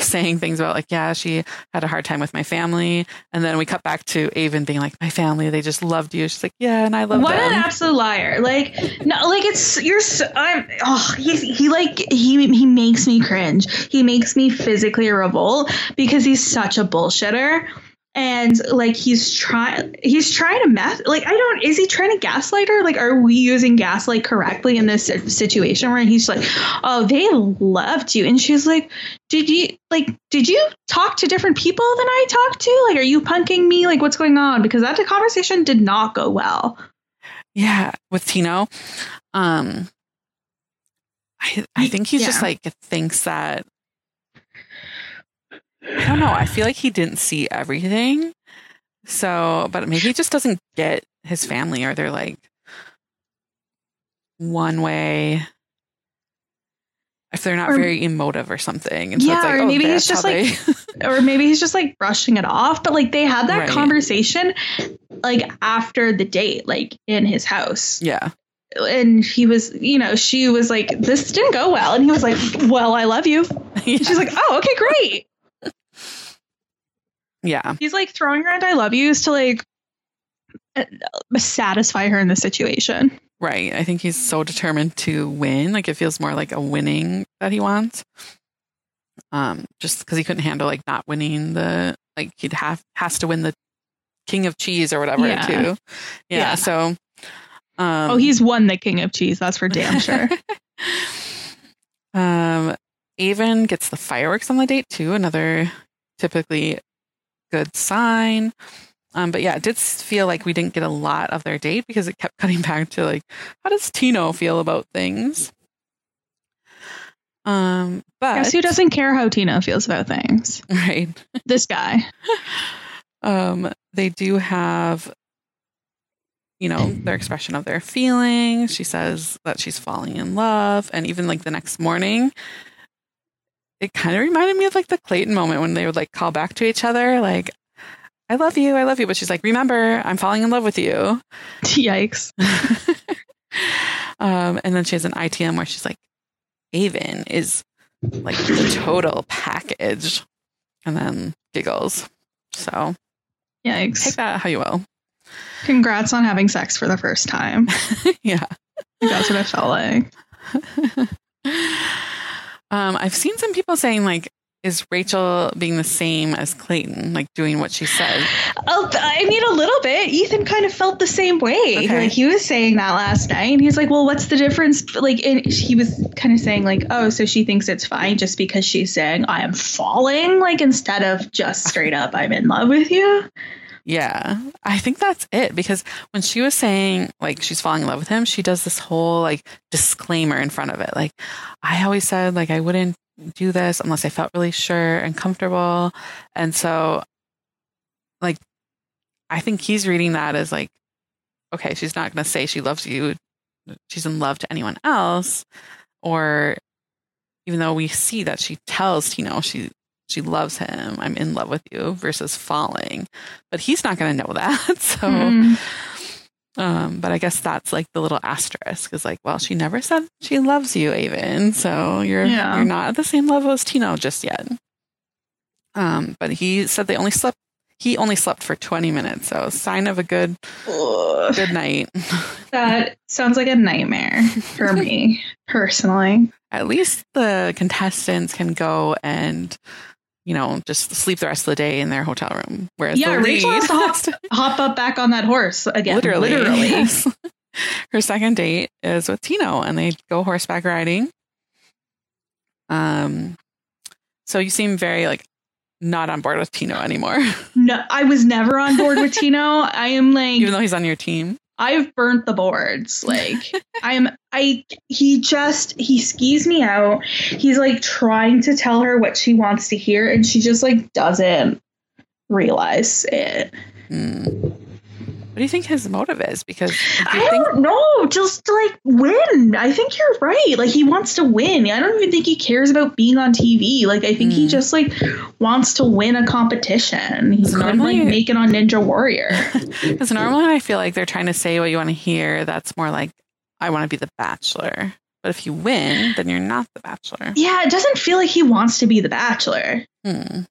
saying things about like, yeah, she had a hard time with my family, and then we cut back to Avon being like, my family, they just loved you. She's like, yeah, and I love what them. An absolute liar. Like, no, like it's you're so, I'm oh he's he like he he makes me cringe. He makes me physically revolt because he's such a bullshitter, and like he's trying he's trying to mess like I don't is he trying to gaslight her? Like, are we using gaslight correctly in this situation where he's like, oh, they loved you, and she's like, did you like did you talk to different people than I talked to? Like, are you punking me? Like, what's going on? Because that conversation did not go well. Yeah, with Tino. um I I think he's yeah. just like thinks that I don't know. I feel like he didn't see everything. So, but maybe he just doesn't get his family, or they're like one way. If they're not or, very emotive or something. And so yeah, it's like, or oh, maybe he's just like, they... or maybe he's just like brushing it off. But like they had that right. conversation like after the date, like in his house. Yeah. And he was, you know, she was like, this didn't go well. And he was like, well, I love you. Yeah. She's like, oh, okay, great. Yeah, he's like throwing around I love yous to like satisfy her in the situation. Right. I think he's so determined to win. Like it feels more like a winning that he wants. Um, just because he couldn't handle like not winning the like he'd have has to win the King of Cheese or whatever yeah. too. Yeah, yeah. So. Um, oh, he's won the King of Cheese. That's for damn sure. um, Avon gets the fireworks on the date too. Another typically good sign. Um, but yeah, it did feel like we didn't get a lot of their date because it kept cutting back to like, how does Tino feel about things? Um, but guess who doesn't care how Tino feels about things? Right. This guy. um, they do have, you know, their expression of their feelings. She says that she's falling in love, and even like the next morning, it kind of reminded me of like the Clayton moment when they would like call back to each other. Like, I love you. I love you. But she's like, remember, I'm falling in love with you. Yikes. um, and then she has an I T M where she's like, Avon is like the total package, and then giggles. So yikes. Take that how you will. Congrats on having sex for the first time. Yeah. That's what I felt like. Um, I've seen some people saying, like, is Rachel being the same as Clayton, like doing what she said? Oh, I mean, a little bit. Ethan kind of felt the same way. Okay. Like he was saying that last night, and he's like, well, what's the difference? Like, and he was kind of saying like, oh, so she thinks it's fine just because she's saying I am falling, like instead of just straight up, I'm in love with you. Yeah, I think that's it, because when she was saying like she's falling in love with him, she does this whole like disclaimer in front of it. Like, I always said like I wouldn't do this unless I felt really sure and comfortable. And so like I think he's reading that as like, okay, she's not going to say she loves you. She's in love to anyone else. Or even though we see that she tells, you know, she She loves him. I'm in love with you versus falling, but he's not going to know that. So, mm. um, but I guess that's like the little asterisk is like, well, she never said she loves you, Avon. So you're yeah. you're not at the same level as Tino just yet. Um, but he said they only slept. he only slept for twenty minutes. So sign of a good, Ugh. good night. That sounds like a nightmare for me personally. At least the contestants can go and, you know, just sleep the rest of the day in their hotel room. Whereas yeah, Rachel has to hop, hop up back on that horse again. Literally. Literally. Yes. Her second date is with Tino, and they go horseback riding. Um, so you seem very like not on board with Tino anymore. No, I was never on board with Tino. I am like, even though he's on your team, I've burnt the boards. Like I'm, I, he just, he skis me out. He's like trying to tell her what she wants to hear, and she just like doesn't realize it. Mm. What do you think his motive is? Because do I think- don't know. Just to, like, win. I think you're right. Like, he wants to win. I don't even think he cares about being on T V. Like, I think mm. he just, like, wants to win a competition. He's going to, like, make it on Ninja Warrior. Because normally I feel like they're trying to say what you want to hear. That's more like, I want to be the Bachelor. But if you win, then you're not the Bachelor. Yeah, it doesn't feel like he wants to be the Bachelor. Mm.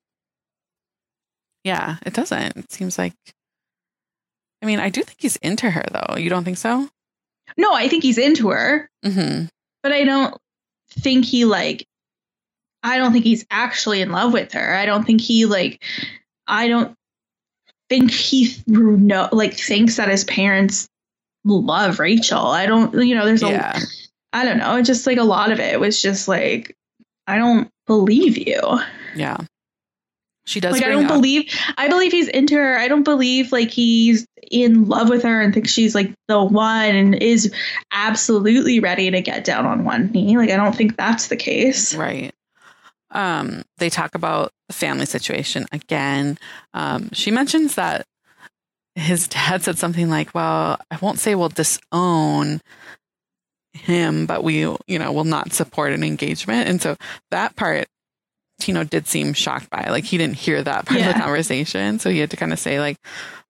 Yeah, it doesn't. It seems like... I mean, I do think he's into her, though. You don't think so? No, I think he's into her. Mm-hmm. But I don't think he, like, I don't think he's actually in love with her. I don't think he, like, I don't think he, no, like, thinks that his parents love Rachel. I don't, you know, there's yeah. a, I don't know. It's just, like, a lot of it was just, like, I don't believe you. Yeah. She does. Like, I don't up. believe I believe he's into her. I don't believe like he's in love with her and thinks she's like the one and is absolutely ready to get down on one knee. Like, I don't think that's the case. Right. Um, they talk about the family situation again. Um, she mentions that his dad said something like, well, I won't say we'll disown him, but we, you know, will not support an engagement. And so that part Tino did seem shocked by, like he didn't hear that part yeah. of the conversation, so he had to kind of say like,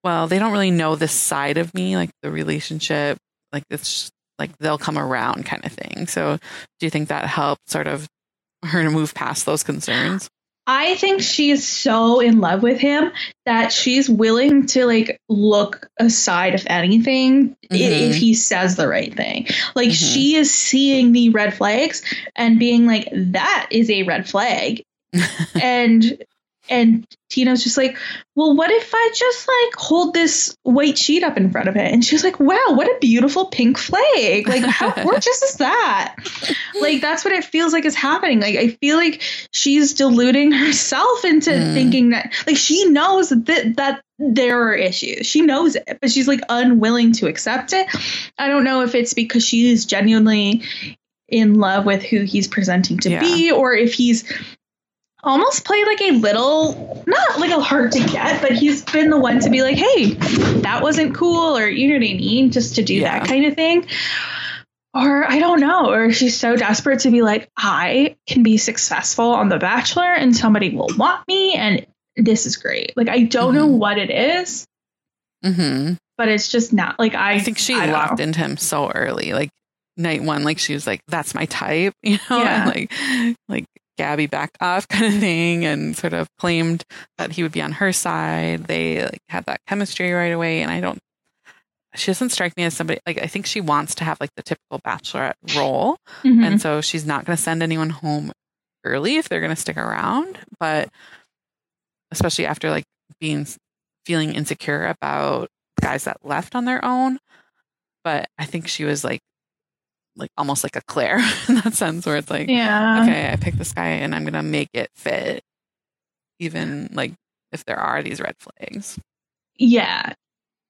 well, they don't really know this side of me, like the relationship, like it's just, like they'll come around kind of thing. So do you think that helped sort of her to move past those concerns? I think she is so in love with him that she's willing to like look aside of anything mm-hmm. if he says the right thing. Like mm-hmm. she is seeing the red flags and being like, that is a red flag. and and Tino's just like, well, what if I just like hold this white sheet up in front of it? And she's like, wow, what a beautiful pink flag. Like, how gorgeous is that? Like, that's what it feels like is happening. Like, I feel like she's deluding herself into mm. thinking that, like, she knows that that there are issues. She knows it, but she's like unwilling to accept it. I don't know if it's because she is genuinely in love with who he's presenting to yeah. be, or if he's almost played like a little, not like a hard to get, but he's been the one to be like, hey, that wasn't cool, or you know what I mean, just to do yeah. that kind of thing. Or I don't know, or she's so desperate to be like, I can be successful on The Bachelor and somebody will want me and this is great. Like, I don't mm-hmm. know what it is, mm-hmm. but it's just not like I, I think she I locked know. into him so early, like night one, like she was like, that's my type, you know, yeah. like, like, Gabby backed off kind of thing and sort of claimed that he would be on her side. They like, had that chemistry right away. And I don't, she doesn't strike me as somebody, like, I think she wants to have like the typical bachelorette role. Mm-hmm. And so she's not going to send anyone home early if they're going to stick around. But especially after like being, feeling insecure about guys that left on their own. But I think she was like, like almost like a Claire in that sense where it's like, yeah, okay, I picked this guy and I'm going to make it fit. Even like if there are these red flags. Yeah.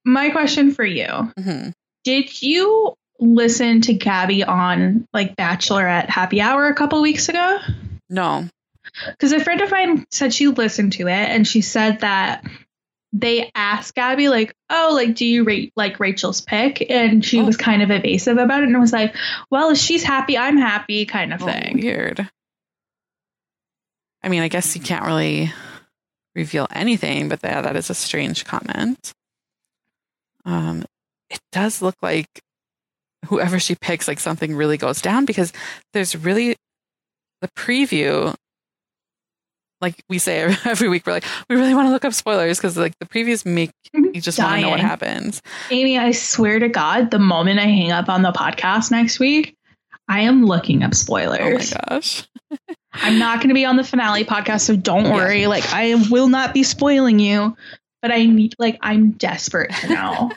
My question for you, mm-hmm. did you listen to Gabby on like Bachelorette Happy Hour a couple weeks ago? No. Cause a friend of mine said she listened to it and she said that they asked Gabby, like, oh, like, do you rate like Rachel's pick? And she oh. was kind of evasive about it and was like, well, if she's happy, I'm happy kind of oh, thing. Weird. I mean, I guess you can't really reveal anything, but yeah, that is a strange comment. Um, it does look like whoever she picks, like something really goes down because there's really the preview like we say every week, we're like, we really want to look up spoilers because like the previews make you just want to know what happens. Amy, I swear to God, the moment I hang up on the podcast next week, I am looking up spoilers. Oh my gosh. I'm not going to be on the finale podcast, so don't worry. Yeah. Like, I will not be spoiling you, but I need, like, I'm desperate to know.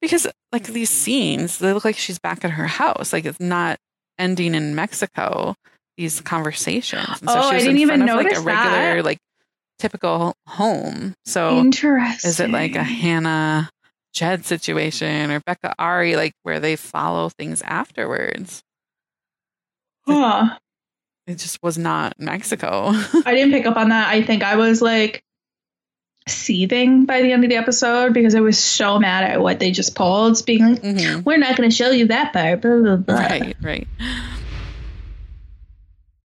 Because, like, these scenes, they look like she's back at her house. Like, it's not ending in Mexico, these conversations. And so oh, she was I didn't in front even of, notice like, a regular, that. Like, typical home. So, interesting. Is it like a Hannah Jed situation or Becca Ari, like, where they follow things afterwards? Huh. It just was not Mexico. I didn't pick up on that. I think I was like seething by the end of the episode because I was so mad at what they just pulled, being like, mm-hmm. we're not going to show you that part. Blah, blah, blah. Right, right.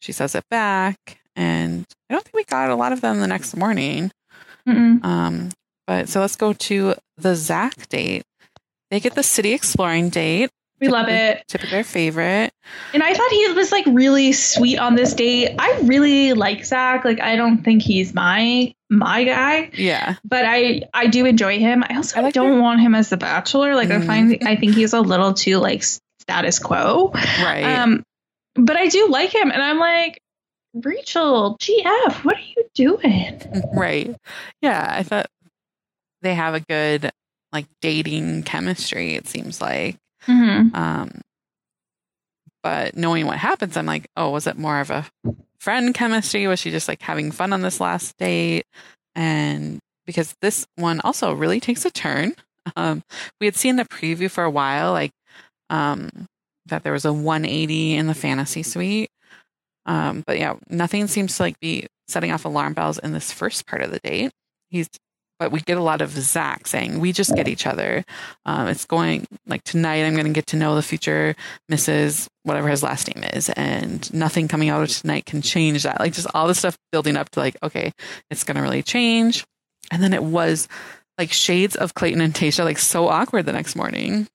She says it back, and I don't think we got a lot of them the next morning. Mm-mm. Um, but so let's go to the Zach date. They get the city exploring date. We love it. Typically their favorite. And I thought he was like really sweet on this date. I really like Zach. Like, I don't think he's my my guy. Yeah. But I, I do enjoy him. I also I like don't him. want him as the bachelor. Like mm. I find I think he's a little too like status quo. Right. Um, But I do like him. And I'm like, Rachel, G F, what are you doing? Right. Yeah. I thought they have a good, like, dating chemistry, it seems like. Mm-hmm. Um, but knowing what happens, I'm like, oh, was it more of a friend chemistry? Was she just, like, having fun on this last date? And because this one also really takes a turn. Um, we had seen the preview for a while, like, um, that there was a one eighty in the fantasy suite. Um, but yeah, nothing seems to like be setting off alarm bells in this first part of the date. He's, but we get a lot of Zach saying, we just get each other. Um, it's going like tonight, I'm going to get to know the future Missus whatever his last name is, and nothing coming out of tonight can change that. Like, just all this stuff building up to like, okay, it's going to really change. And then it was like shades of Clayton and Tayshia, like so awkward the next morning.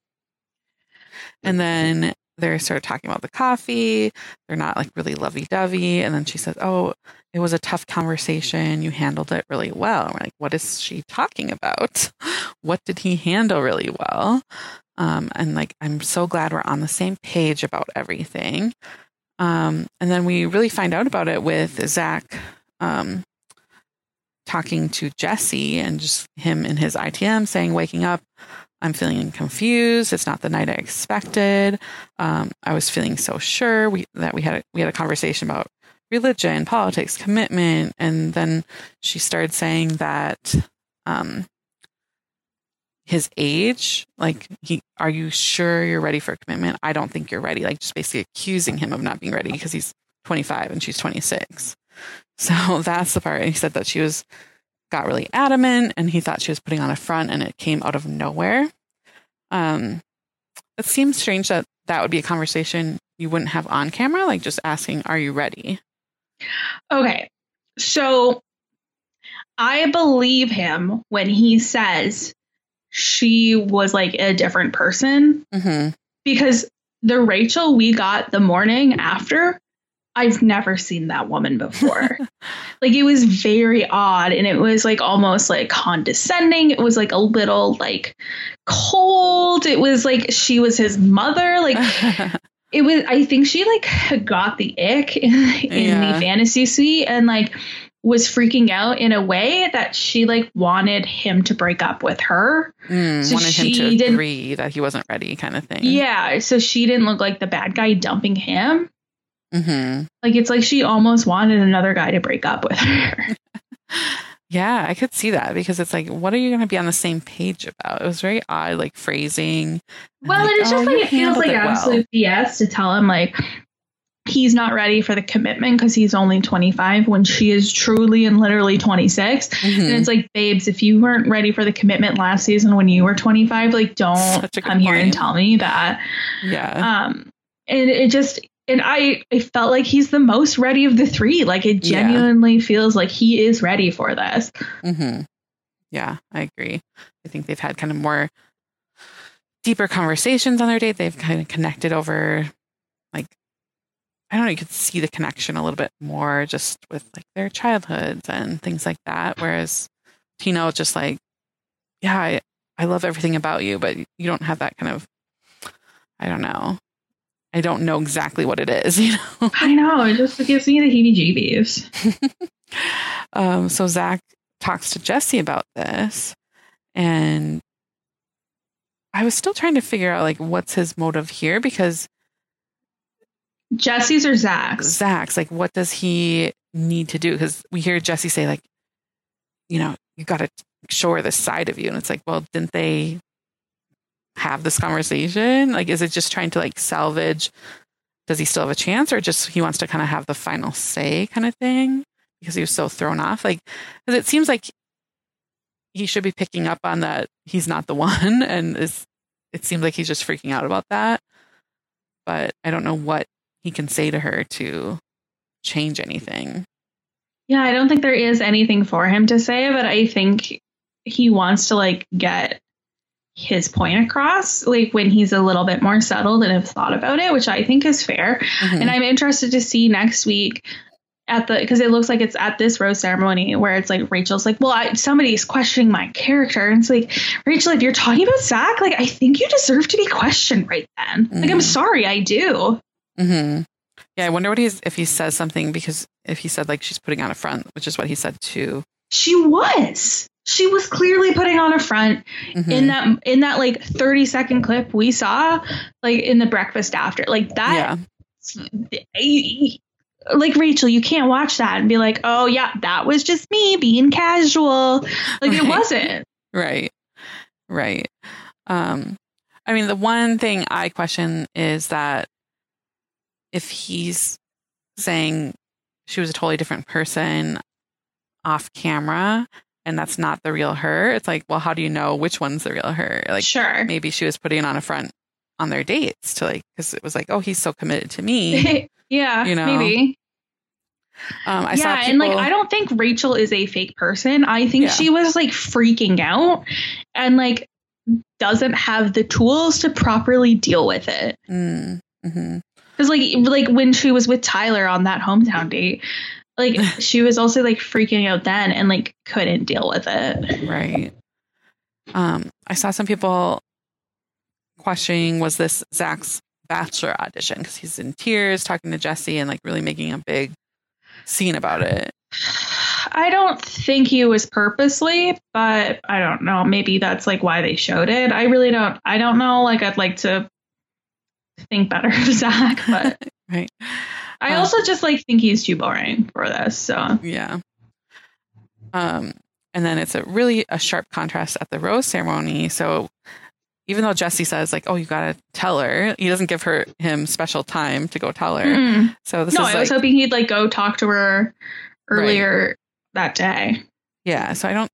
And then they start talking about the coffee. They're not like really lovey-dovey. And then she says, oh, it was a tough conversation. You handled it really well. And we're like, what is she talking about? What did he handle really well? Um, and like, I'm so glad we're on the same page about everything. Um, and then we really find out about it with Zach um, talking to Jesse, and just him in his I T M saying, waking up, I'm feeling confused. It's not the night I expected. Um, I was feeling so sure we, that we had a, we had a conversation about religion, politics, commitment, and then she started saying that um, his age, like, he, are you sure you're ready for a commitment? I don't think you're ready. Like, just basically accusing him of not being ready because he's twenty-five and she's twenty-six. So that's the part. And he said that she was. Got really adamant, and he thought she was putting on a front, and it came out of nowhere. Um, it seems strange that that would be a conversation you wouldn't have on camera, like just asking, are you ready? Okay. So I believe him when he says she was like a different person, mm-hmm. because the Rachel we got the morning after I've never seen that woman before. Like, it was very odd. And it was like almost like condescending. It was like a little like cold. It was like she was his mother. Like, it was, I think she like got the ick in, in yeah. the fantasy suite and like was freaking out in a way that she like wanted him to break up with her. Mm, so wanted him to agree that he wasn't ready kind of thing. Yeah. So she didn't look like the bad guy dumping him. Mm-hmm. Like, it's like she almost wanted another guy to break up with her. Yeah, I could see that, because it's like, what are you going to be on the same page about? It was very odd, like phrasing. Well, and it's just like, it feels like absolute B S to tell him like he's not ready for the commitment because he's only twenty-five when she is truly and literally twenty-six. Mm-hmm. And it's like, babes, if you weren't ready for the commitment last season when you were twenty-five, like, don't come here and tell me that. Yeah. Um, and it just. And I, I felt like he's the most ready of the three. Like, it genuinely yeah. feels like he is ready for this. Mm-hmm. Yeah, I agree. I think they've had kind of more deeper conversations on their date. They've kind of connected over, like, I don't know, you could see the connection a little bit more just with like their childhoods and things like that. Whereas Tino is just like, yeah, I, I love everything about you, but you don't have that kind of, I don't know. I don't know exactly what it is, you know. I know, it just gives me the heebie-jeebies. um, so Zach talks to Jesse about this, and I was still trying to figure out like what's his motive here, because Jesse's or Zach's? Zach's. Like, what does he need to do? Because we hear Jesse say like, you know, you got to shore this side of you, and it's like, well, didn't they have this conversation? Like, is it just trying to like salvage, does he still have a chance, or just he wants to kind of have the final say kind of thing, because he was so thrown off? Like, because it seems like he should be picking up on that he's not the one, and is it seems like he's just freaking out about that, but I don't know what he can say to her to change anything. Yeah, I don't think there is anything for him to say, but I think he wants to like get his point across, like when he's a little bit more settled and have thought about it, which I think is fair. Mm-hmm. And I'm interested to see next week at the, because it looks like it's at this rose ceremony where it's like Rachel's like, well, I, somebody's questioning my character, and it's like, Rachel, if you're talking about Zach, like, I think you deserve to be questioned right then. Mm-hmm. Like, I'm sorry, I do. Mm-hmm. Yeah, I wonder what he's if he says something, because if he said like she's putting on a front, which is what he said too. She was. She was clearly putting on a front mm-hmm. in that in that like thirty second clip we saw, like in the breakfast after, like that. Yeah. Like, Rachel, you can't watch that and be like, oh yeah, that was just me being casual. Like, right. It wasn't. Right. Right. Um, I mean, the one thing I question is that if he's saying she was a totally different person off camera, and that's not the real her, it's like, well, how do you know which one's the real her? Like, sure, maybe she was putting on a front on their dates to like, because it was like, oh, he's so committed to me. Yeah, you know, maybe. Um, I yeah, saw people, and like, I don't think Rachel is a fake person. I think yeah. she was like freaking out and like doesn't have the tools to properly deal with it. Mm-hmm. Because like like when she was with Tyler on that hometown date, like, she was also like freaking out then and like couldn't deal with it. Right. Um, I saw some people questioning, was this Zach's Bachelor audition? Because he's in tears talking to Jesse and like really making a big scene about it. I don't think he was purposely, but I don't know. Maybe that's like why they showed it. I really don't. I don't know. Like, I'd like to think better of Zach, but. Right. I also just like think he's too boring for this. So yeah. Um, and then it's a really a sharp contrast at the rose ceremony. So even though Jesse says like, "Oh, you gotta tell her," he doesn't give her him special time to go tell her. Mm-hmm. So this no, is I like, was hoping he'd like go talk to her earlier right. that day. Yeah. So I don't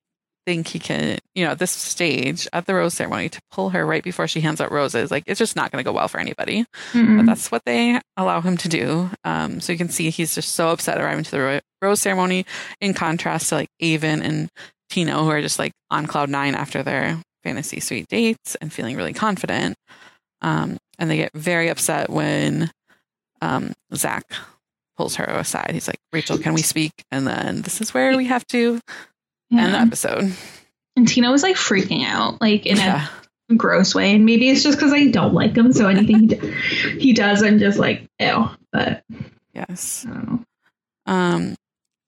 think he can. You know, at this stage at the rose ceremony, to pull her right before she hands out roses, like, it's just not going to go well for anybody. Mm-mm. But that's what they allow him to do. Um, so you can see he's just so upset arriving to the ro- rose ceremony, in contrast to like Avon and Tino, who are just like on cloud nine after their fantasy suite dates and feeling really confident. Um, and they get very upset when um, Zach pulls her aside. He's like, Rachel, can we speak? And then this is where we have to yeah. end the episode. And Tina was like freaking out, like in yeah. a gross way. And maybe it's just because I don't like him. So anything he, d- he does, I'm just like, ew. But yes. I don't know. Um,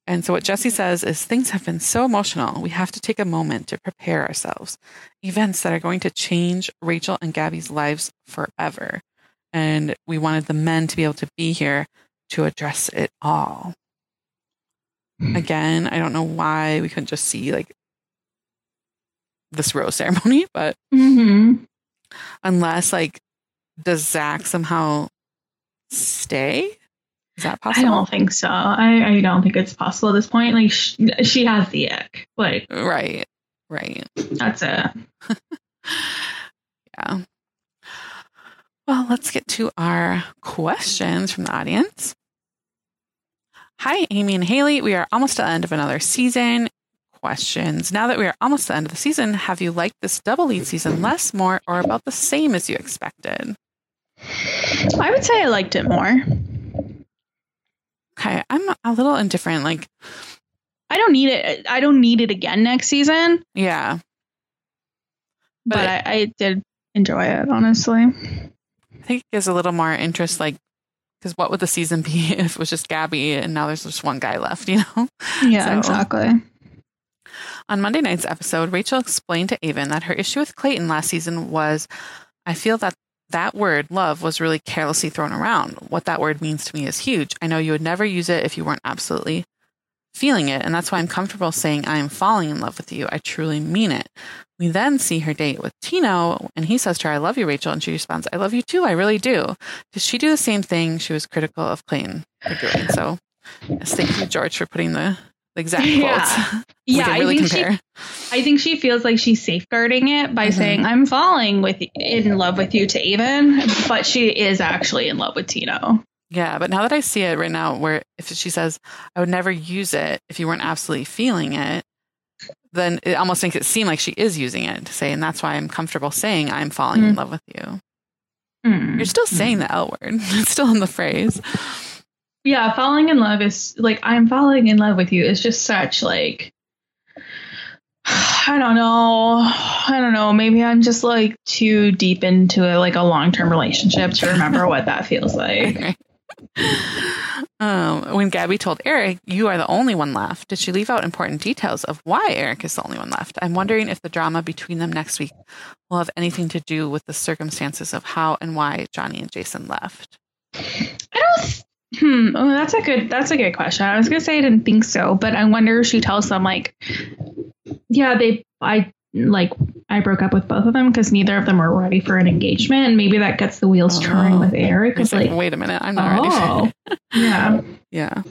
and so what Jesse says is, things have been so emotional. We have to take a moment to prepare ourselves. Events that are going to change Rachel and Gabby's lives forever. And we wanted the men to be able to be here to address it all. Again, I don't know why we couldn't just see like this rose ceremony, but mm-hmm. unless like, does Zach somehow stay? Is that possible? I don't think so. I, I don't think it's possible at this point. Like she, she has the ick. Like right, right. That's it. yeah. Well, let's get to our questions from the audience. Hi, Amy and Haley. We are almost at the end of another season. Questions. Now that we are almost at the end of the season, have you liked this double lead season less, more, or about the same as you expected? I would say I liked it more. Okay, I'm a little indifferent. Like, I don't need it. I don't need it again next season. Yeah, but, but I, I did enjoy it, honestly. I think it gives a little more interest, like, because what would the season be if it was just Gabby and now there's just one guy left? You know? Yeah, so. Exactly. On Monday night's episode, Rachel explained to Avon that her issue with Clayton last season was, I feel that. That word, love, was really carelessly thrown around. What that word means to me is huge. I know you would never use it if you weren't absolutely feeling it, and that's why I'm comfortable saying I am falling in love with you. I truly mean it. We then see her date with Tino, and he says to her, I love you, Rachel, and she responds, I love you too, I really do. Did she do the same thing she was critical of Clayton for doing? So yes, thank you, George, for putting the exact quotes. Yeah, yeah I, really think she, I think she feels like she's safeguarding it by mm-hmm. saying, I'm falling with in love with you to Avon, but she is actually in love with Tino. Yeah, but now that I see it right now, where if she says, I would never use it if you weren't absolutely feeling it, then it almost makes it seem like she is using it to say, and that's why I'm comfortable saying I'm falling mm. in love with you. Mm. You're still saying mm. the L word. It's still in the phrase. Yeah, falling in love is like, I'm falling in love with you. It's just such like, I don't know. I don't know. Maybe I'm just like too deep into a, like a long-term relationship to remember what that feels like. Right. Um, when Gabby told Eric, you are the only one left, did she leave out important details of why Eric is the only one left? I'm wondering if the drama between them next week will have anything to do with the circumstances of how and why Johnny and Jason left. I don't th- Hmm. Oh, that's a good. That's a good question. I was gonna say I didn't think so, but I wonder if she tells them like, yeah, they. I like. I broke up with both of them because neither of them were ready for an engagement, and maybe that gets the wheels oh. turning with Eric. It's like, like, wait a minute, I'm not oh. ready. For it. yeah. Yeah.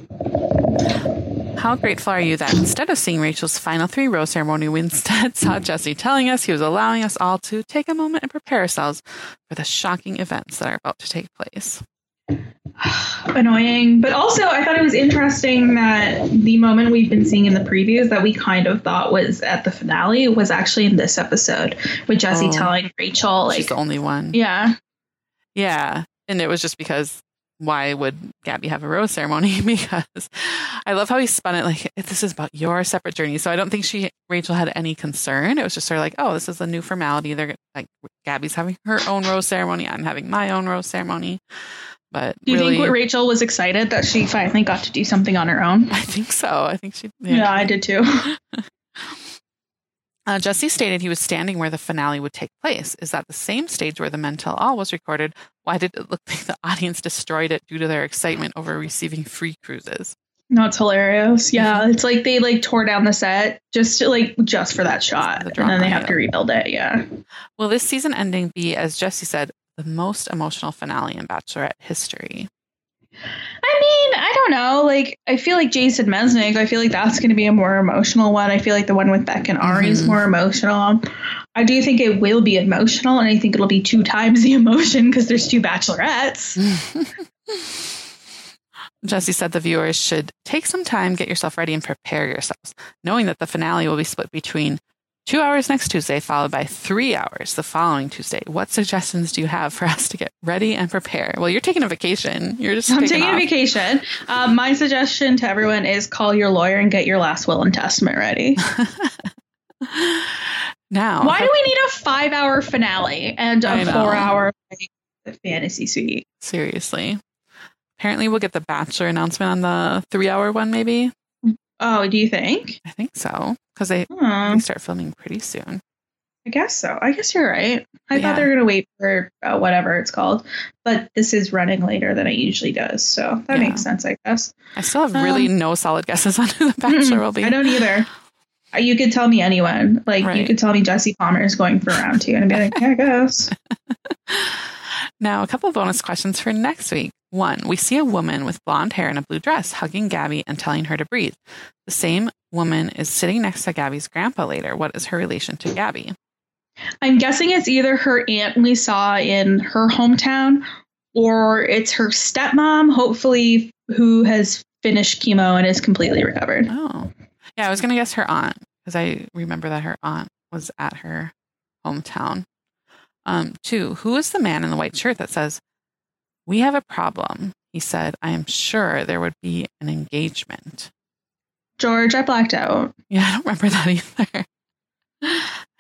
How grateful are you that instead of seeing Rachel's final three rose ceremony, we instead saw Jesse telling us he was allowing us all to take a moment and prepare ourselves for the shocking events that are about to take place. Annoying, but also I thought it was interesting that the moment we've been seeing in the previews that we kind of thought was at the finale was actually in this episode with Jesse oh, telling Rachel like she's the only one. Yeah, yeah, and it was just because why would Gabby have a rose ceremony? Because I love how he spun it like this is about your separate journey. So I don't think she Rachel had any concern. It was just sort of like, oh, this is a new formality. They're like Gabby's having her own rose ceremony. I'm having my own rose ceremony. But do you really, think what Rachel was excited that she finally got to do something on her own? I think so. I think she did. Yeah, yeah I did too. uh, Jesse stated he was standing where the finale would take place. Is that the same stage where the Men Tell All was recorded? Why did it look like the audience destroyed it due to their excitement over receiving free cruises? No, it's hilarious. Yeah, it's like they like tore down the set just to, like just for that shot. The drama, and then they have yeah. to rebuild it. Yeah. Will this season ending be, as Jesse said, the most emotional finale in Bachelorette history? I mean, I don't know. Like, I feel like Jason Mesnick, I feel like that's going to be a more emotional one. I feel like the one with Beck and Ari mm-hmm. is more emotional. I do think it will be emotional, and I think it'll be two times the emotion because there's two Bachelorettes. Jesse said the viewers should take some time, get yourself ready, and prepare yourselves, knowing that the finale will be split between two hours next Tuesday, followed by three hours the following Tuesday. What suggestions do you have for us to get ready and prepare? Well, you're taking a vacation. You're just I'm taking off. a vacation. Um, my suggestion to everyone is call your lawyer and get your last will and testament ready. Now, why do we need a five hour finale and a four hour like, fantasy suite? Seriously. Apparently, we'll get the Bachelor announcement on the three hour one, maybe. Oh, do you think? I think so, because they, hmm. they start filming pretty soon. I guess so. I guess you're right. I yeah. thought they were going to wait for uh, whatever it's called, but this is running later than it usually does, so that yeah. makes sense, I guess. I still have um, really no solid guesses on who the Bachelor will be. I don't either. You could tell me anyone. Like, right. you could tell me Jesse Palmer is going for round two, and I'd be like, yeah, I guess. Now, a couple of bonus questions for next week. One, we see a woman with blonde hair and a blue dress hugging Gabby and telling her to breathe. The same woman is sitting next to Gabby's grandpa later. What is her relation to Gabby? I'm guessing it's either her aunt we saw in her hometown or it's her stepmom, hopefully, who has finished chemo and is completely recovered. Oh, yeah. I was going to guess her aunt because I remember that her aunt was at her hometown. Um, two, who is the man in the white shirt that says, "We have a problem," he said. "I am sure there would be an engagement." George, I blacked out. Yeah, I don't remember that either.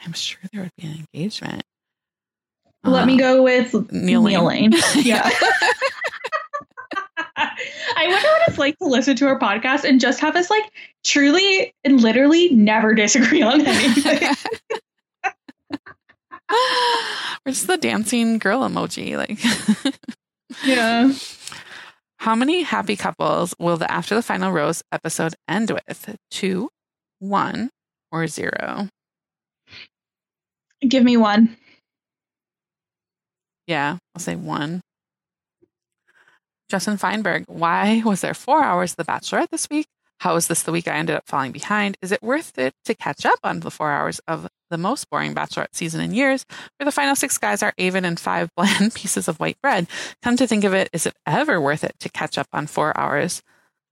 "I'm sure there would be an engagement." Let um, me go with Neil Lane. Yeah. I wonder what it's like to listen to our podcast and just have us like truly and literally never disagree on anything. We're just the dancing girl emoji. Like. Yeah. How many happy couples will the After the Final Rose episode end with? Two, one, or zero? Give me one. Yeah, I'll say one. Justin Feinberg, why was there four hours of The Bachelorette this week? How is this the week I ended up falling behind? Is it worth it to catch up on the four hours of the most boring Bachelorette season in years, where the final six guys are Avon and five bland pieces of white bread? Come to think of it, is it ever worth it to catch up on four hours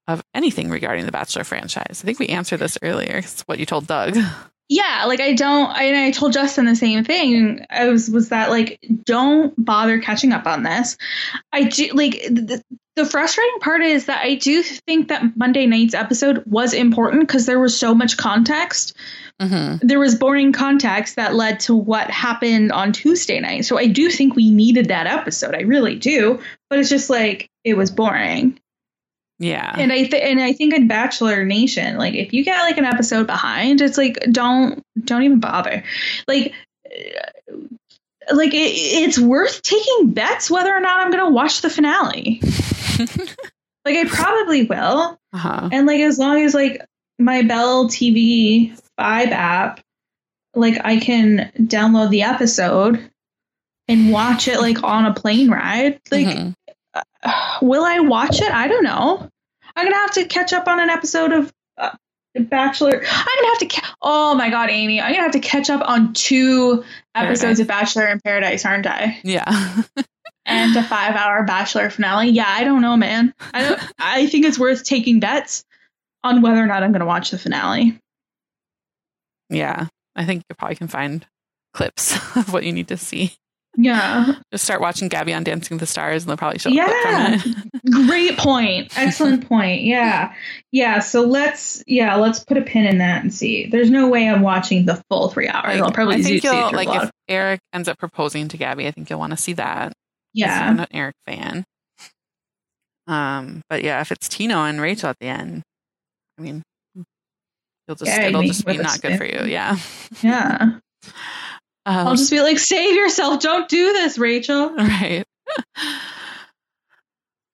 of anything regarding the Bachelor franchise? I think we answered this earlier. It's what you told Doug. Yeah, like I don't, I, and I told Justin the same thing. I was, was that like, don't bother catching up on this. I do like the, the frustrating part is that I do think that Monday night's episode was important because there was so much context. Mm-hmm. There was boring context that led to what happened on Tuesday night. So I do think we needed that episode. I really do. But it's just like, it was boring. Yeah. And I th- and I think in Bachelor Nation, like if you get like an episode behind, it's like, don't don't even bother. Like, like it, it's worth taking bets whether or not I'm going to watch the finale. Like I probably will. Uh-huh. And like, as long as like my Bell T V Vibe app, like I can download the episode and watch it like on a plane ride. Like, mm-hmm. Will I watch it? I don't know. I'm going to have to catch up on an episode of uh, Bachelor. I'm going to have to. Ca- oh, my God, Amy. I'm going to have to catch up on two episodes Paradise. of Bachelor in Paradise, aren't I? Yeah. And a five hour Bachelor finale. Yeah, I don't know, man. I don't, I think it's worth taking bets on whether or not I'm going to watch the finale. Yeah, I think you probably can find clips of what you need to see. Yeah. Just start watching Gabby on Dancing with the Stars and they'll probably show up. Yeah. Great point. Excellent point. Yeah. Yeah. So let's, yeah, let's put a pin in that and see. There's no way I'm watching the full three hours. Like, I'll probably I think you'll, like if Eric ends up proposing to Gabby, I think you'll want to see that. Yeah. I'm not an Eric fan. Um, but yeah, if it's Tino and Rachel at the end, I mean, you'll just, yeah, it'll just be not good for you. Yeah. Yeah. Um, I'll just be like, save yourself. Don't do this, Rachel. Right.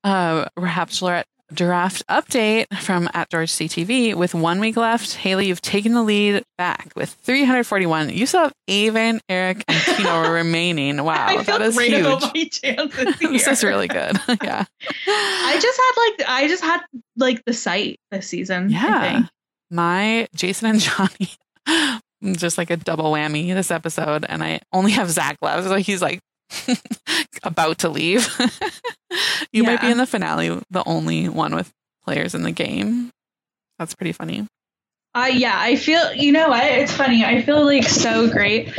uh, Bachelorette draft update from at George C T V. With one week left, Haley, you've taken the lead back with three hundred forty-one. You still have Avon, Eric, and Tino remaining. Wow. I that is huge. About my chances here. This is really good. Yeah. I just had like, I just had like the sight this season. Yeah. I think. My Jason and Johnny. Just like a double whammy this episode, and I only have Zach left, so he's like about to leave. You yeah. might be in the finale the only one with players in the game. That's pretty funny. Uh, yeah, I feel, you know what? It's funny. I feel like so great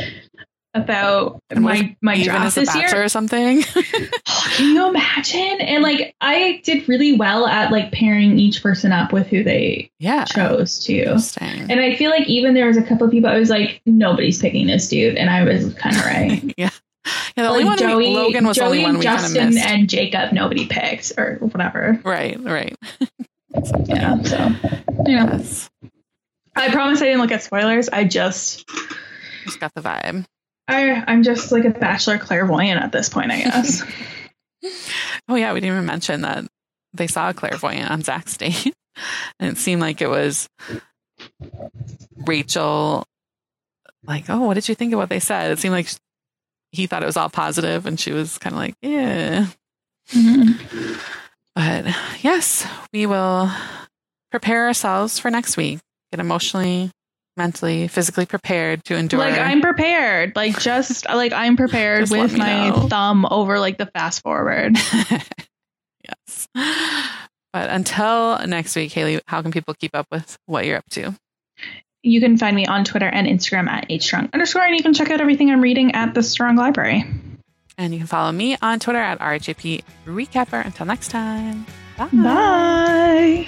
about my my draft this year or something. Oh, can you imagine? And like, I did really well at like pairing each person up with who they yeah. chose to. And I feel like even there was a couple of people I was like, nobody's picking this dude, and I was kind of right. yeah. Yeah, the only like one Joey, we, Logan was Joey, the only one we kind of missed. Justin and Jacob, nobody picked or whatever. Right, right. yeah. So yeah. Yes. I promise I didn't look at spoilers. I just just got the vibe. I I'm just like a bachelor clairvoyant at this point, I guess. Oh yeah, we didn't even mention that they saw a clairvoyant on Zach's date, and it seemed like it was Rachel. Like, oh, what did you think of what they said? It seemed like he thought it was all positive, and she was kind of like, yeah. Mm-hmm. But yes, we will prepare ourselves for next week. Get emotionally, mentally, physically prepared to endure. Like, I'm prepared. Like, just like I'm prepared just with my know. thumb over like the fast forward. Yes. But until next week, Haley, how can people keep up with what you're up to? You can find me on Twitter and Instagram at hstrong underscore, and you can check out everything I'm reading at the Strong Library. And you can follow me on Twitter at R H A P Recapper. Until next time. Bye. Bye.